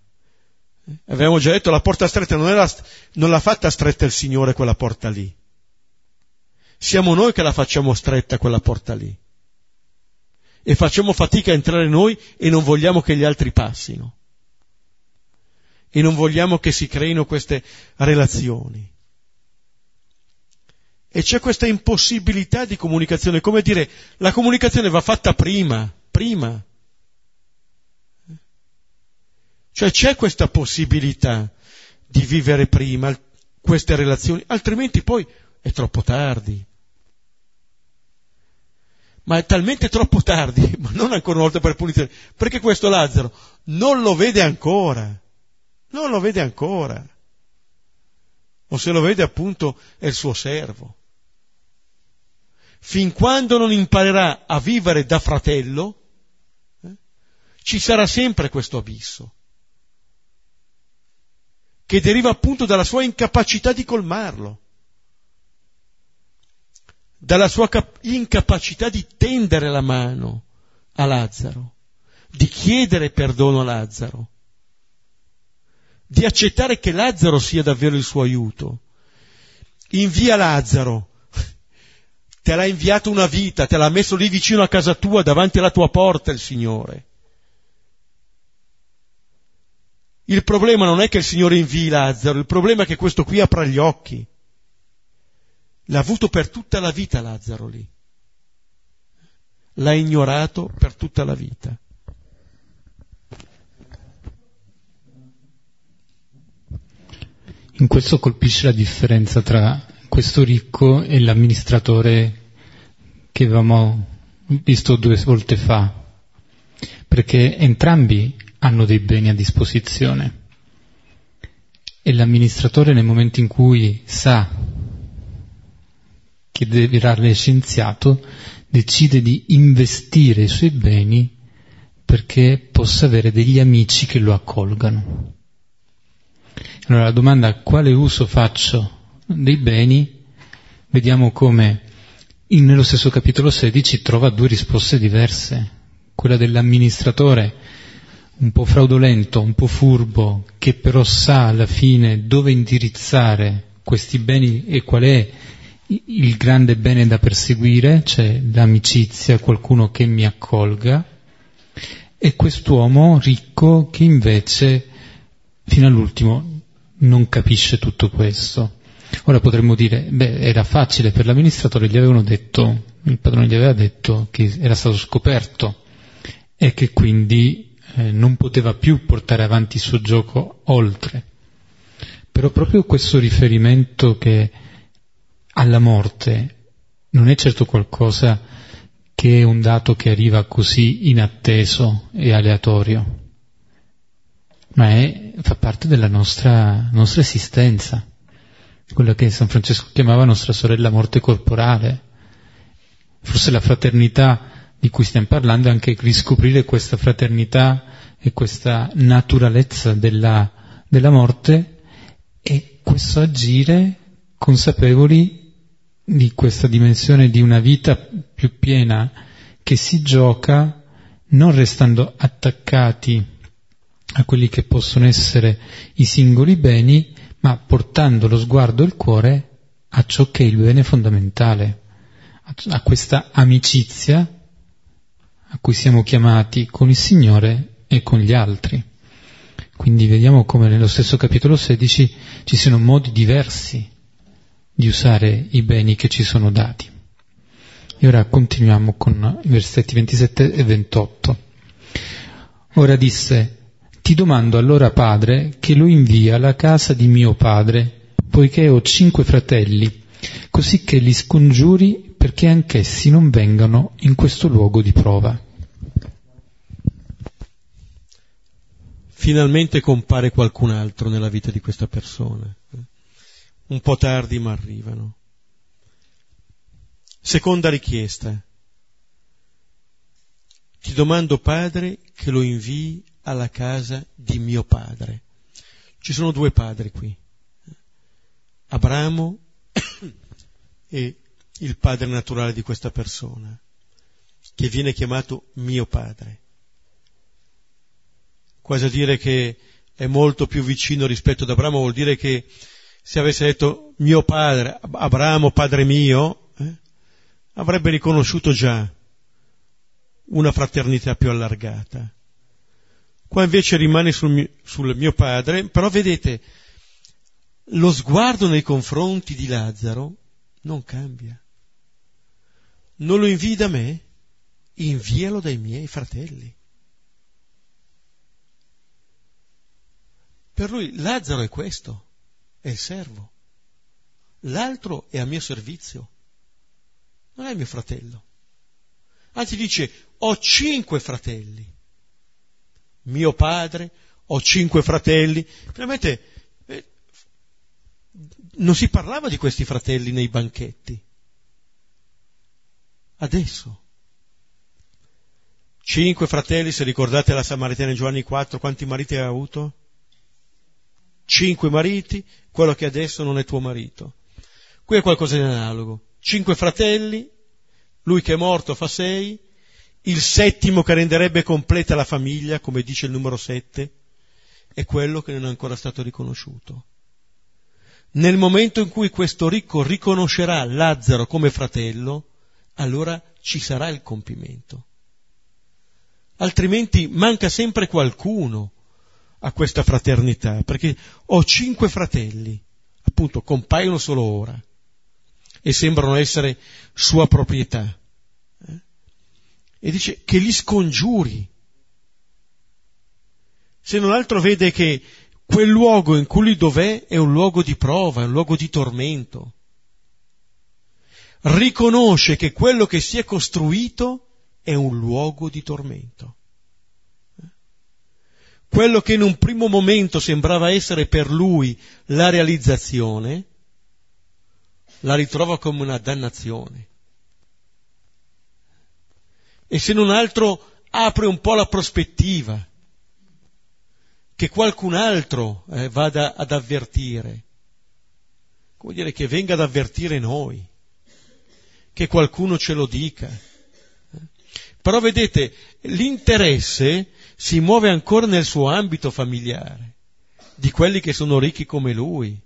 Avevamo già detto la porta stretta non l'ha fatta stretta il Signore quella porta lì. Siamo noi che la facciamo stretta quella porta lì. E facciamo fatica a entrare noi e non vogliamo che gli altri passino. E non vogliamo che si creino queste relazioni. E c'è questa impossibilità di comunicazione, come dire, la comunicazione va fatta prima. Cioè c'è questa possibilità di vivere prima queste relazioni, altrimenti poi è troppo tardi. Ma è talmente troppo tardi, ma non ancora una volta per punizione, perché questo Lazzaro non lo vede ancora, o se lo vede appunto è il suo servo. Fin quando non imparerà a vivere da fratello, ci sarà sempre questo abisso, che deriva appunto dalla sua incapacità di colmarlo, dalla sua incapacità di tendere la mano a Lazzaro, di chiedere perdono a Lazzaro, di accettare che Lazzaro sia davvero il suo aiuto. Invia Lazzaro, te l'ha inviato una vita, te l'ha messo lì vicino a casa tua, davanti alla tua porta il Signore. Il problema non è che il Signore invii Lazzaro, il problema è che questo qui apra gli occhi. L'ha avuto per tutta la vita Lazzaro lì. L'ha ignorato per tutta la vita. In questo colpisce la differenza tra questo ricco e l'amministratore che avevamo visto 2 volte fa, perché entrambi hanno dei beni a disposizione e l'amministratore, nel momento in cui sa che verrà licenziato, decide di investire i suoi beni perché possa avere degli amici che lo accolgano. Allora la domanda quale uso faccio dei beni, vediamo come nello stesso capitolo 16 trova due risposte diverse, quella dell'amministratore un po' fraudolento, un po' furbo, che però sa alla fine dove indirizzare questi beni e qual è il grande bene da perseguire, cioè l'amicizia, qualcuno che mi accolga, e quest'uomo ricco che invece fino all'ultimo non capisce tutto questo. Ora potremmo dire, era facile per l'amministratore, gli avevano detto, il padrone gli aveva detto che era stato scoperto e che quindi non poteva più portare avanti il suo gioco oltre. Però proprio questo riferimento che alla morte non è certo qualcosa che è un dato che arriva così inatteso e aleatorio, ma fa parte della nostra esistenza, quella che San Francesco chiamava nostra sorella morte corporale. Forse la fraternità di cui stiamo parlando è anche riscoprire questa fraternità e questa naturalezza della morte, e questo agire consapevoli di questa dimensione di una vita più piena che si gioca, non restando attaccati a quelli che possono essere i singoli beni, ma portando lo sguardo e il cuore a ciò che è il bene fondamentale, a questa amicizia a cui siamo chiamati con il Signore e con gli altri. Quindi vediamo come nello stesso capitolo 16 ci siano modi diversi di usare i beni che ci sono dati. E ora continuiamo con i versetti 27 e 28. Ora disse: ti domando allora, padre, che lo invia alla casa di mio padre, poiché ho 5 fratelli, così che li scongiuri perché anch'essi non vengano in questo luogo di prova. Finalmente compare qualcun altro nella vita di questa persona. Un po' tardi, ma arrivano. Seconda richiesta. Ti domando, padre, che lo invii alla casa di mio padre. Ci sono 2 padri qui, Abramo e il padre naturale di questa persona, che viene chiamato mio padre, quasi a dire che è molto più vicino rispetto ad Abramo. Vuol dire che se avesse detto mio padre, Abramo padre mio, avrebbe riconosciuto già una fraternità più allargata. Qua invece rimane sul mio padre, però vedete, lo sguardo nei confronti di Lazzaro non cambia. Non lo invii da me, invialo dai miei fratelli. Per lui Lazzaro è questo, è il servo. L'altro è a mio servizio, non è mio fratello. Anzi dice, ho 5 fratelli. Mio padre, ho 5 fratelli. Veramente non si parlava di questi fratelli nei banchetti. Adesso 5 fratelli, se ricordate la Samaritana in Giovanni 4, quanti mariti aveva avuto? 5 mariti, quello che adesso non è tuo marito. Qui è qualcosa di analogo. 5 fratelli, lui che è morto fa 6, il 7° che renderebbe completa la famiglia, come dice il numero 7, è quello che non è ancora stato riconosciuto. Nel momento in cui questo ricco riconoscerà Lazzaro come fratello, allora ci sarà il compimento. Altrimenti manca sempre qualcuno a questa fraternità, perché ho 5 fratelli, appunto, compaiono solo ora e sembrano essere sua proprietà. E dice che li scongiuri. Se non altro vede che quel luogo in cui lui dov'è è un luogo di prova, è un luogo di tormento. Riconosce che quello che si è costruito è un luogo di tormento. Quello che in un primo momento sembrava essere per lui la realizzazione, la ritrova come una dannazione. E se non altro apre un po' la prospettiva, che qualcun altro vada ad avvertire, vuol dire che venga ad avvertire noi, che qualcuno ce lo dica. Però vedete, l'interesse si muove ancora nel suo ambito familiare, di quelli che sono ricchi come lui,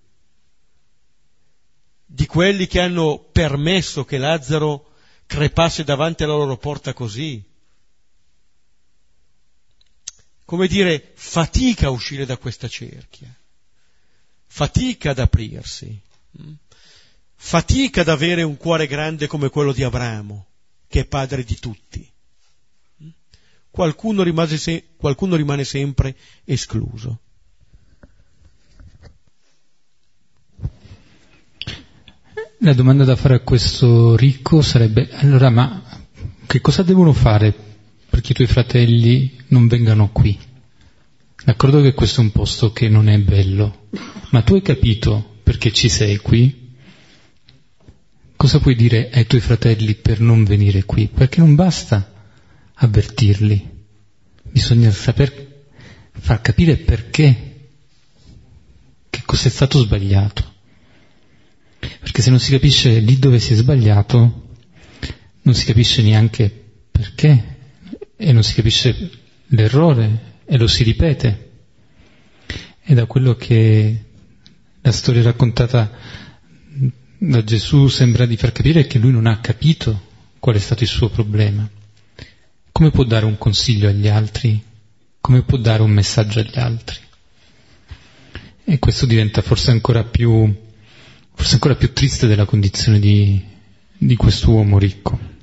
di quelli che hanno permesso che Lazzaro crepasse davanti alla loro porta così. Come dire, fatica a uscire da questa cerchia, fatica ad aprirsi, fatica ad avere un cuore grande come quello di Abramo, che è padre di tutti. Qualcuno rimane sempre escluso. La domanda da fare a questo ricco sarebbe: allora, ma che cosa devono fare perché i tuoi fratelli non vengano qui? D'accordo che questo è un posto che non è bello, ma tu hai capito perché ci sei qui? Cosa puoi dire ai tuoi fratelli per non venire qui? Perché non basta avvertirli, bisogna saper far capire perché, che cos'è stato sbagliato. Perché se non si capisce lì dove si è sbagliato, non si capisce neanche perché, e non si capisce l'errore, e lo si ripete. E da quello che la storia raccontata da Gesù sembra di far capire che lui non ha capito qual è stato il suo problema. Come può dare un consiglio agli altri? Come può dare un messaggio agli altri? E questo diventa forse ancora più triste della condizione di quest'uomo ricco.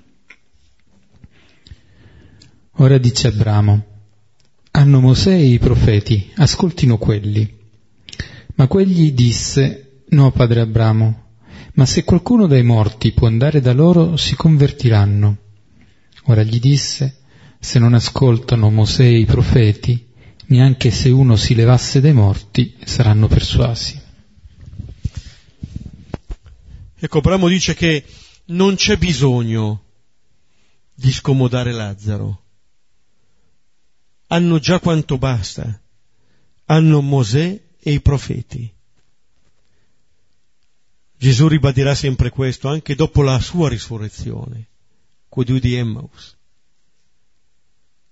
Ora dice Abramo: hanno Mosè e i profeti, ascoltino quelli. Ma quegli disse: no, padre Abramo, ma se qualcuno dai morti può andare da loro, si convertiranno. Ora gli disse: se non ascoltano Mosè e i profeti, neanche se uno si levasse dai morti, saranno persuasi. Ecco, Abramo dice che non c'è bisogno di scomodare Lazzaro. Hanno già quanto basta. Hanno Mosè e i profeti. Gesù ribadirà sempre questo anche dopo la sua risurrezione, coi due di Emmaus.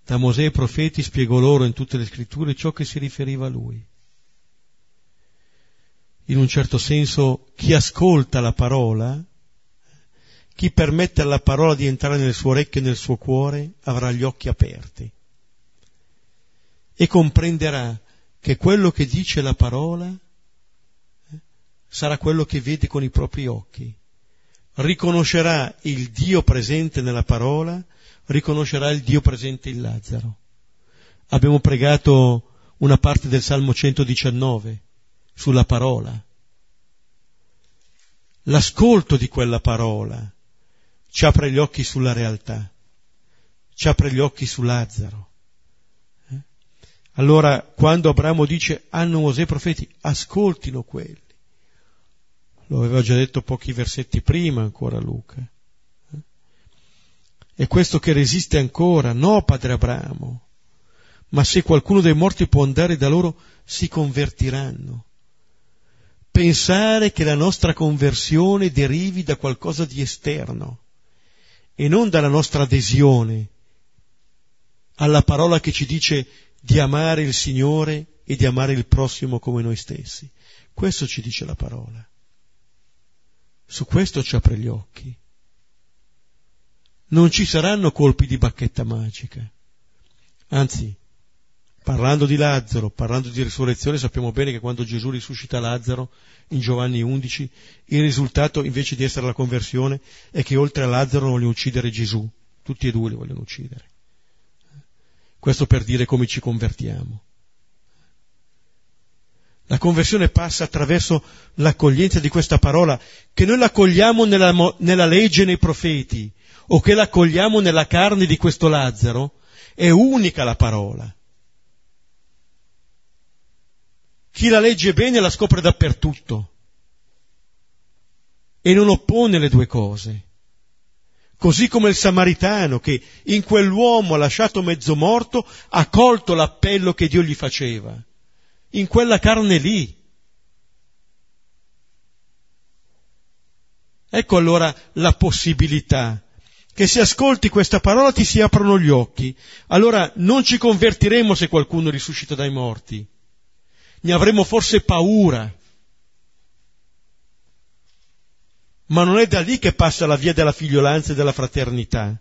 Da Mosè e i profeti spiegò loro in tutte le scritture ciò che si riferiva a lui. In un certo senso, chi ascolta la parola, chi permette alla parola di entrare nel suo orecchio e nel suo cuore, avrà gli occhi aperti e comprenderà che quello che dice la parola sarà quello che vede con i propri occhi. Riconoscerà il Dio presente nella parola, riconoscerà il Dio presente in Lazzaro. Abbiamo pregato una parte del Salmo 119 sulla parola. L'ascolto di quella parola ci apre gli occhi sulla realtà, ci apre gli occhi su Lazzaro. Allora, quando Abramo dice hanno Mosè profeti, ascoltino quelli, lo aveva già detto pochi versetti prima ancora Luca. È questo che resiste ancora: no, padre Abramo, ma se qualcuno dei morti può andare da loro, si convertiranno. Pensare che la nostra conversione derivi da qualcosa di esterno e non dalla nostra adesione alla parola che ci dice di amare il Signore e di amare il prossimo come noi stessi. Questo ci dice la parola. Su questo ci apre gli occhi. Non ci saranno colpi di bacchetta magica. Anzi, parlando di Lazzaro, parlando di risurrezione, sappiamo bene che quando Gesù risuscita Lazzaro in Giovanni 11, il risultato invece di essere la conversione è che oltre a Lazzaro vogliono uccidere Gesù, tutti e due li vogliono uccidere. Questo per dire come ci convertiamo. La conversione passa attraverso l'accoglienza di questa parola, che noi l'accogliamo nella legge e nei profeti, o che l'accogliamo nella carne di questo Lazzaro. È unica la parola. Chi la legge bene la scopre dappertutto e non oppone le due cose. Così come il samaritano che in quell'uomo lasciato mezzo morto ha colto l'appello che Dio gli faceva in quella carne lì. Ecco allora la possibilità che se ascolti questa parola ti si aprono gli occhi. Allora non ci convertiremo se qualcuno risuscita dai morti. Ne avremo forse paura. Ma non è da lì che passa la via della figliolanza e della fraternità.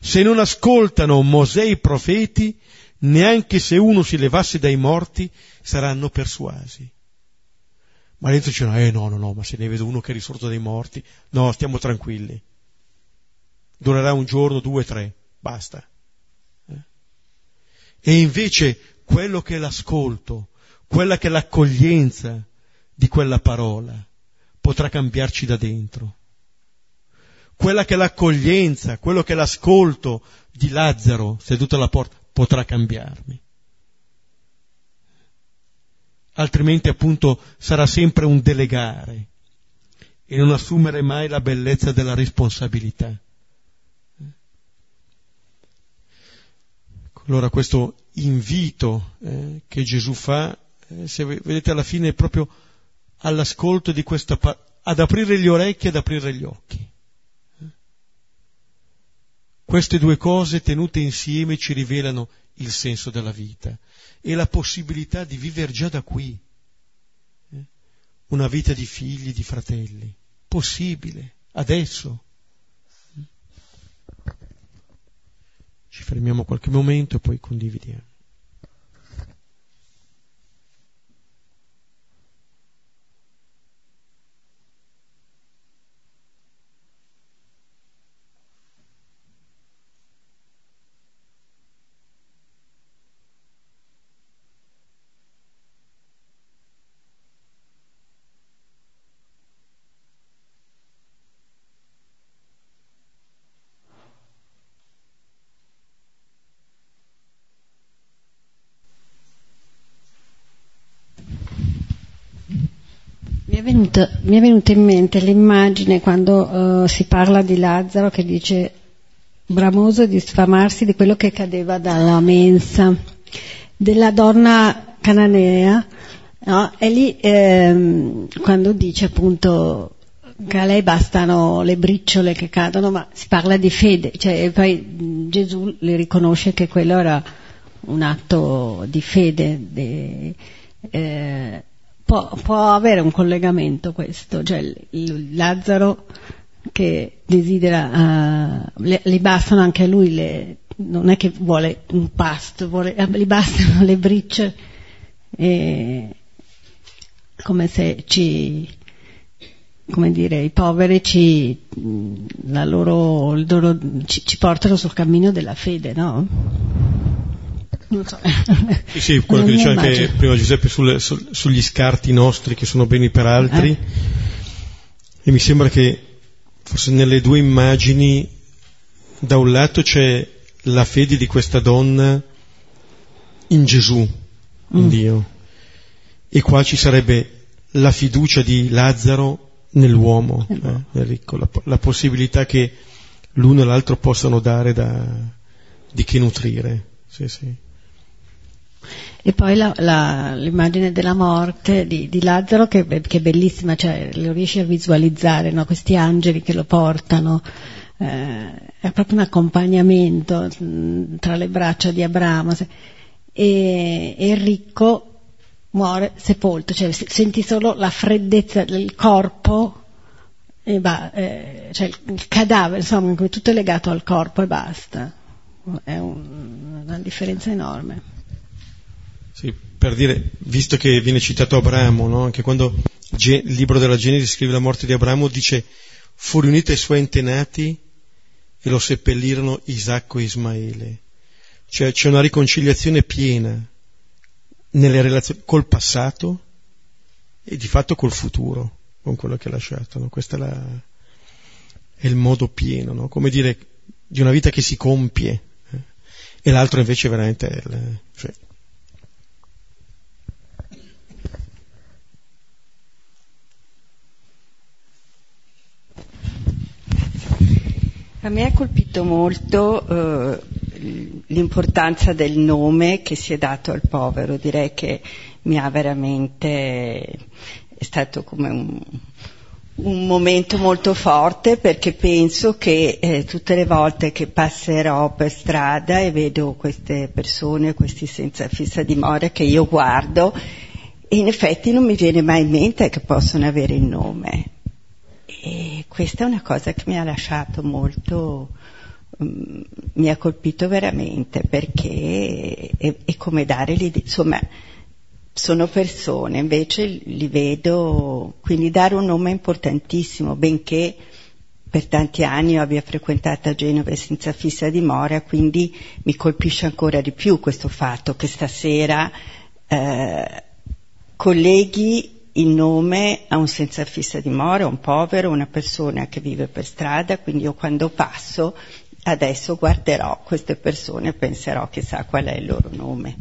Se non ascoltano Mosè e i profeti, neanche se uno si levasse dai morti, saranno persuasi. Ma Renzo dice, no, ma se ne vedo uno che è risorto dai morti, no, stiamo tranquilli. Durerà un giorno, 2, 3, basta. E invece quello che è l'ascolto, quella che è l'accoglienza di quella parola, potrà cambiarci da dentro. Quella che è l'accoglienza, quello che è l'ascolto di Lazzaro seduto alla porta, potrà cambiarmi. Altrimenti appunto sarà sempre un delegare e non assumere mai la bellezza della responsabilità. Allora questo invito che Gesù fa, se vedete alla fine è proprio all'ascolto di questa ad aprire gli orecchi e ad aprire gli occhi. Queste due cose tenute insieme ci rivelano il senso della vita e la possibilità di vivere già da qui una vita di figli, di fratelli, possibile, adesso. Ci fermiamo qualche momento e poi condividiamo. Mi è venuta in mente l'immagine quando si parla di Lazzaro che dice bramoso di sfamarsi di quello che cadeva dalla mensa della donna cananea, no? E lì quando dice appunto che a lei bastano le briciole che cadono, ma si parla di fede, cioè, e poi Gesù le riconosce che quello era un atto di fede Può avere un collegamento questo, cioè il Lazzaro che desidera, gli bastano anche a lui, non è che vuole un pasto, gli bastano le briciole, come se i poveri ci portano sul cammino della fede, no? Non so. Sì, quello che diceva anche prima Giuseppe sugli scarti nostri che sono beni per altri, e mi sembra che forse nelle due immagini da un lato c'è la fede di questa donna in Gesù, in Dio, e qua ci sarebbe la fiducia di Lazzaro nell'uomo, nel ricco, la possibilità che l'uno e l'altro possano dare di che nutrire. Sì. E poi l'immagine della morte di Lazzaro che è bellissima, cioè lo riesci a visualizzare, no? Questi angeli che lo portano, è proprio un accompagnamento tra le braccia di Abramo, e il ricco muore sepolto, cioè senti solo la freddezza del corpo, cioè il cadavere, insomma, tutto è legato al corpo e basta, è una differenza enorme. Sì, per dire, visto che viene citato Abramo, no? Anche quando il libro della Genesi scrive la morte di Abramo, dice: fu riunito ai suoi antenati e lo seppellirono Isacco e Ismaele. Cioè c'è una riconciliazione piena nelle relazioni col passato e di fatto col futuro, con quello che ha lasciato, no? Questo è il modo pieno, no? Come dire, di una vita che si compie, e l'altro invece veramente è A me ha colpito molto l'importanza del nome che si è dato al povero. Direi che mi ha veramente, è stato come un momento molto forte, perché penso che tutte le volte che passerò per strada e vedo queste persone, questi senza fissa dimora che io guardo, e in effetti non mi viene mai in mente che possono avere il nome. E questa è una cosa che mi ha lasciato molto, mi ha colpito veramente, perché è come dare l'idea, insomma, sono persone, invece li vedo, quindi dare un nome è importantissimo, benché per tanti anni io abbia frequentato Genova senza fissa dimora, quindi mi colpisce ancora di più questo fatto che stasera colleghi il nome a un senza fissa dimora, un povero, una persona che vive per strada, quindi io quando passo adesso guarderò queste persone e penserò chissà qual è il loro nome.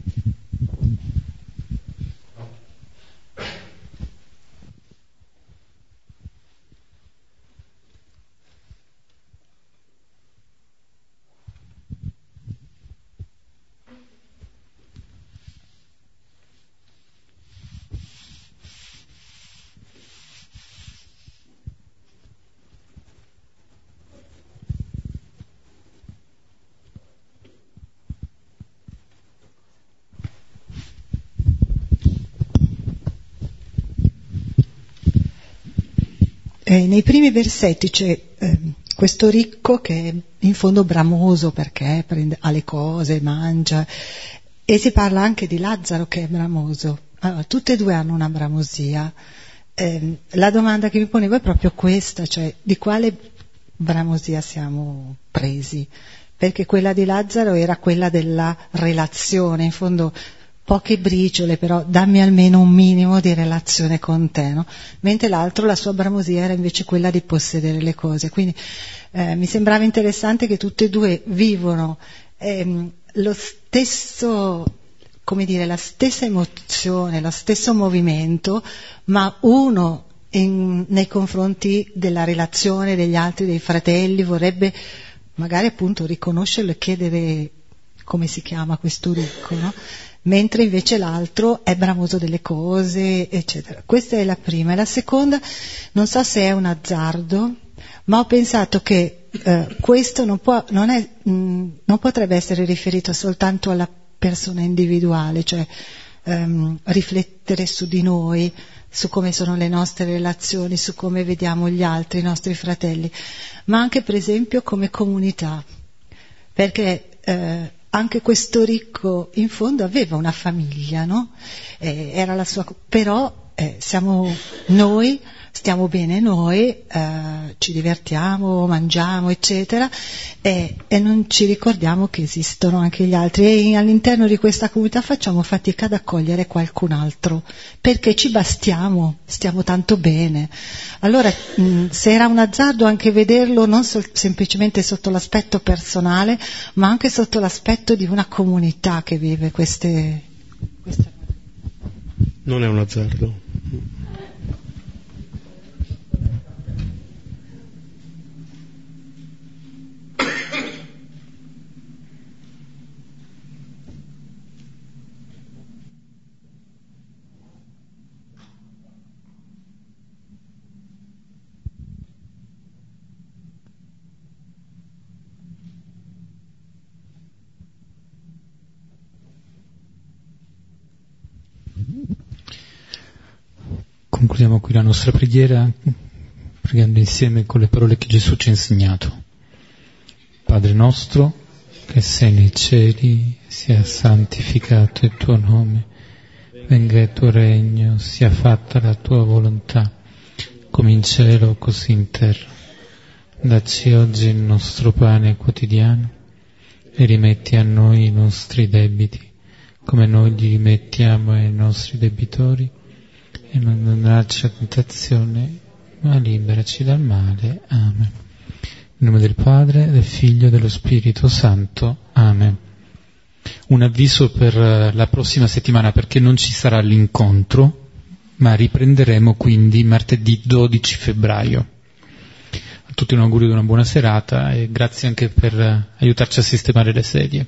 Nei primi versetti c'è questo ricco che è in fondo bramoso perché ha le cose, mangia, e si parla anche di Lazzaro che è bramoso. Allora, tutte e due hanno una bramosia. La domanda che mi ponevo è proprio questa, cioè di quale bramosia siamo presi, perché quella di Lazzaro era quella della relazione, in fondo poche briciole, però dammi almeno un minimo di relazione con te, no? Mentre l'altro, la sua bramosia era invece quella di possedere le cose. Quindi mi sembrava interessante che tutte e due vivono lo stesso, come dire, la stessa emozione, lo stesso movimento, ma uno nei confronti della relazione degli altri, dei fratelli, vorrebbe magari appunto riconoscerlo e chiedere come si chiama questo ricco, no? Mentre invece l'altro è bramoso delle cose, eccetera. Questa è la prima. E la seconda, non so se è un azzardo, ma ho pensato che questo non potrebbe essere riferito soltanto alla persona individuale, cioè riflettere su di noi, su come sono le nostre relazioni, su come vediamo gli altri, i nostri fratelli, ma anche per esempio come comunità, perché anche questo ricco in fondo aveva una famiglia, no? Era la sua, però siamo noi, stiamo bene noi, ci divertiamo, mangiamo, eccetera, e non ci ricordiamo che esistono anche gli altri, e all'interno di questa comunità facciamo fatica ad accogliere qualcun altro perché ci bastiamo, stiamo tanto bene. Allora se era un azzardo anche vederlo non semplicemente sotto l'aspetto personale, ma anche sotto l'aspetto di una comunità che vive queste... Non è un azzardo. Concludiamo qui la nostra preghiera pregando insieme con le parole che Gesù ci ha insegnato. Padre nostro, che sei nei cieli, sia santificato il tuo nome, venga il tuo regno, sia fatta la tua volontà, come in cielo così in terra. Dacci oggi il nostro pane quotidiano e rimetti a noi i nostri debiti, come noi li rimettiamo ai nostri debitori, e non donarci la tentazione, ma liberaci dal male. Amen. In nome del Padre, del Figlio e dello Spirito Santo. Amen. Un avviso per la prossima settimana, perché non ci sarà l'incontro, ma riprenderemo quindi martedì 12 febbraio. A tutti un augurio di una buona serata e grazie anche per aiutarci a sistemare le sedie.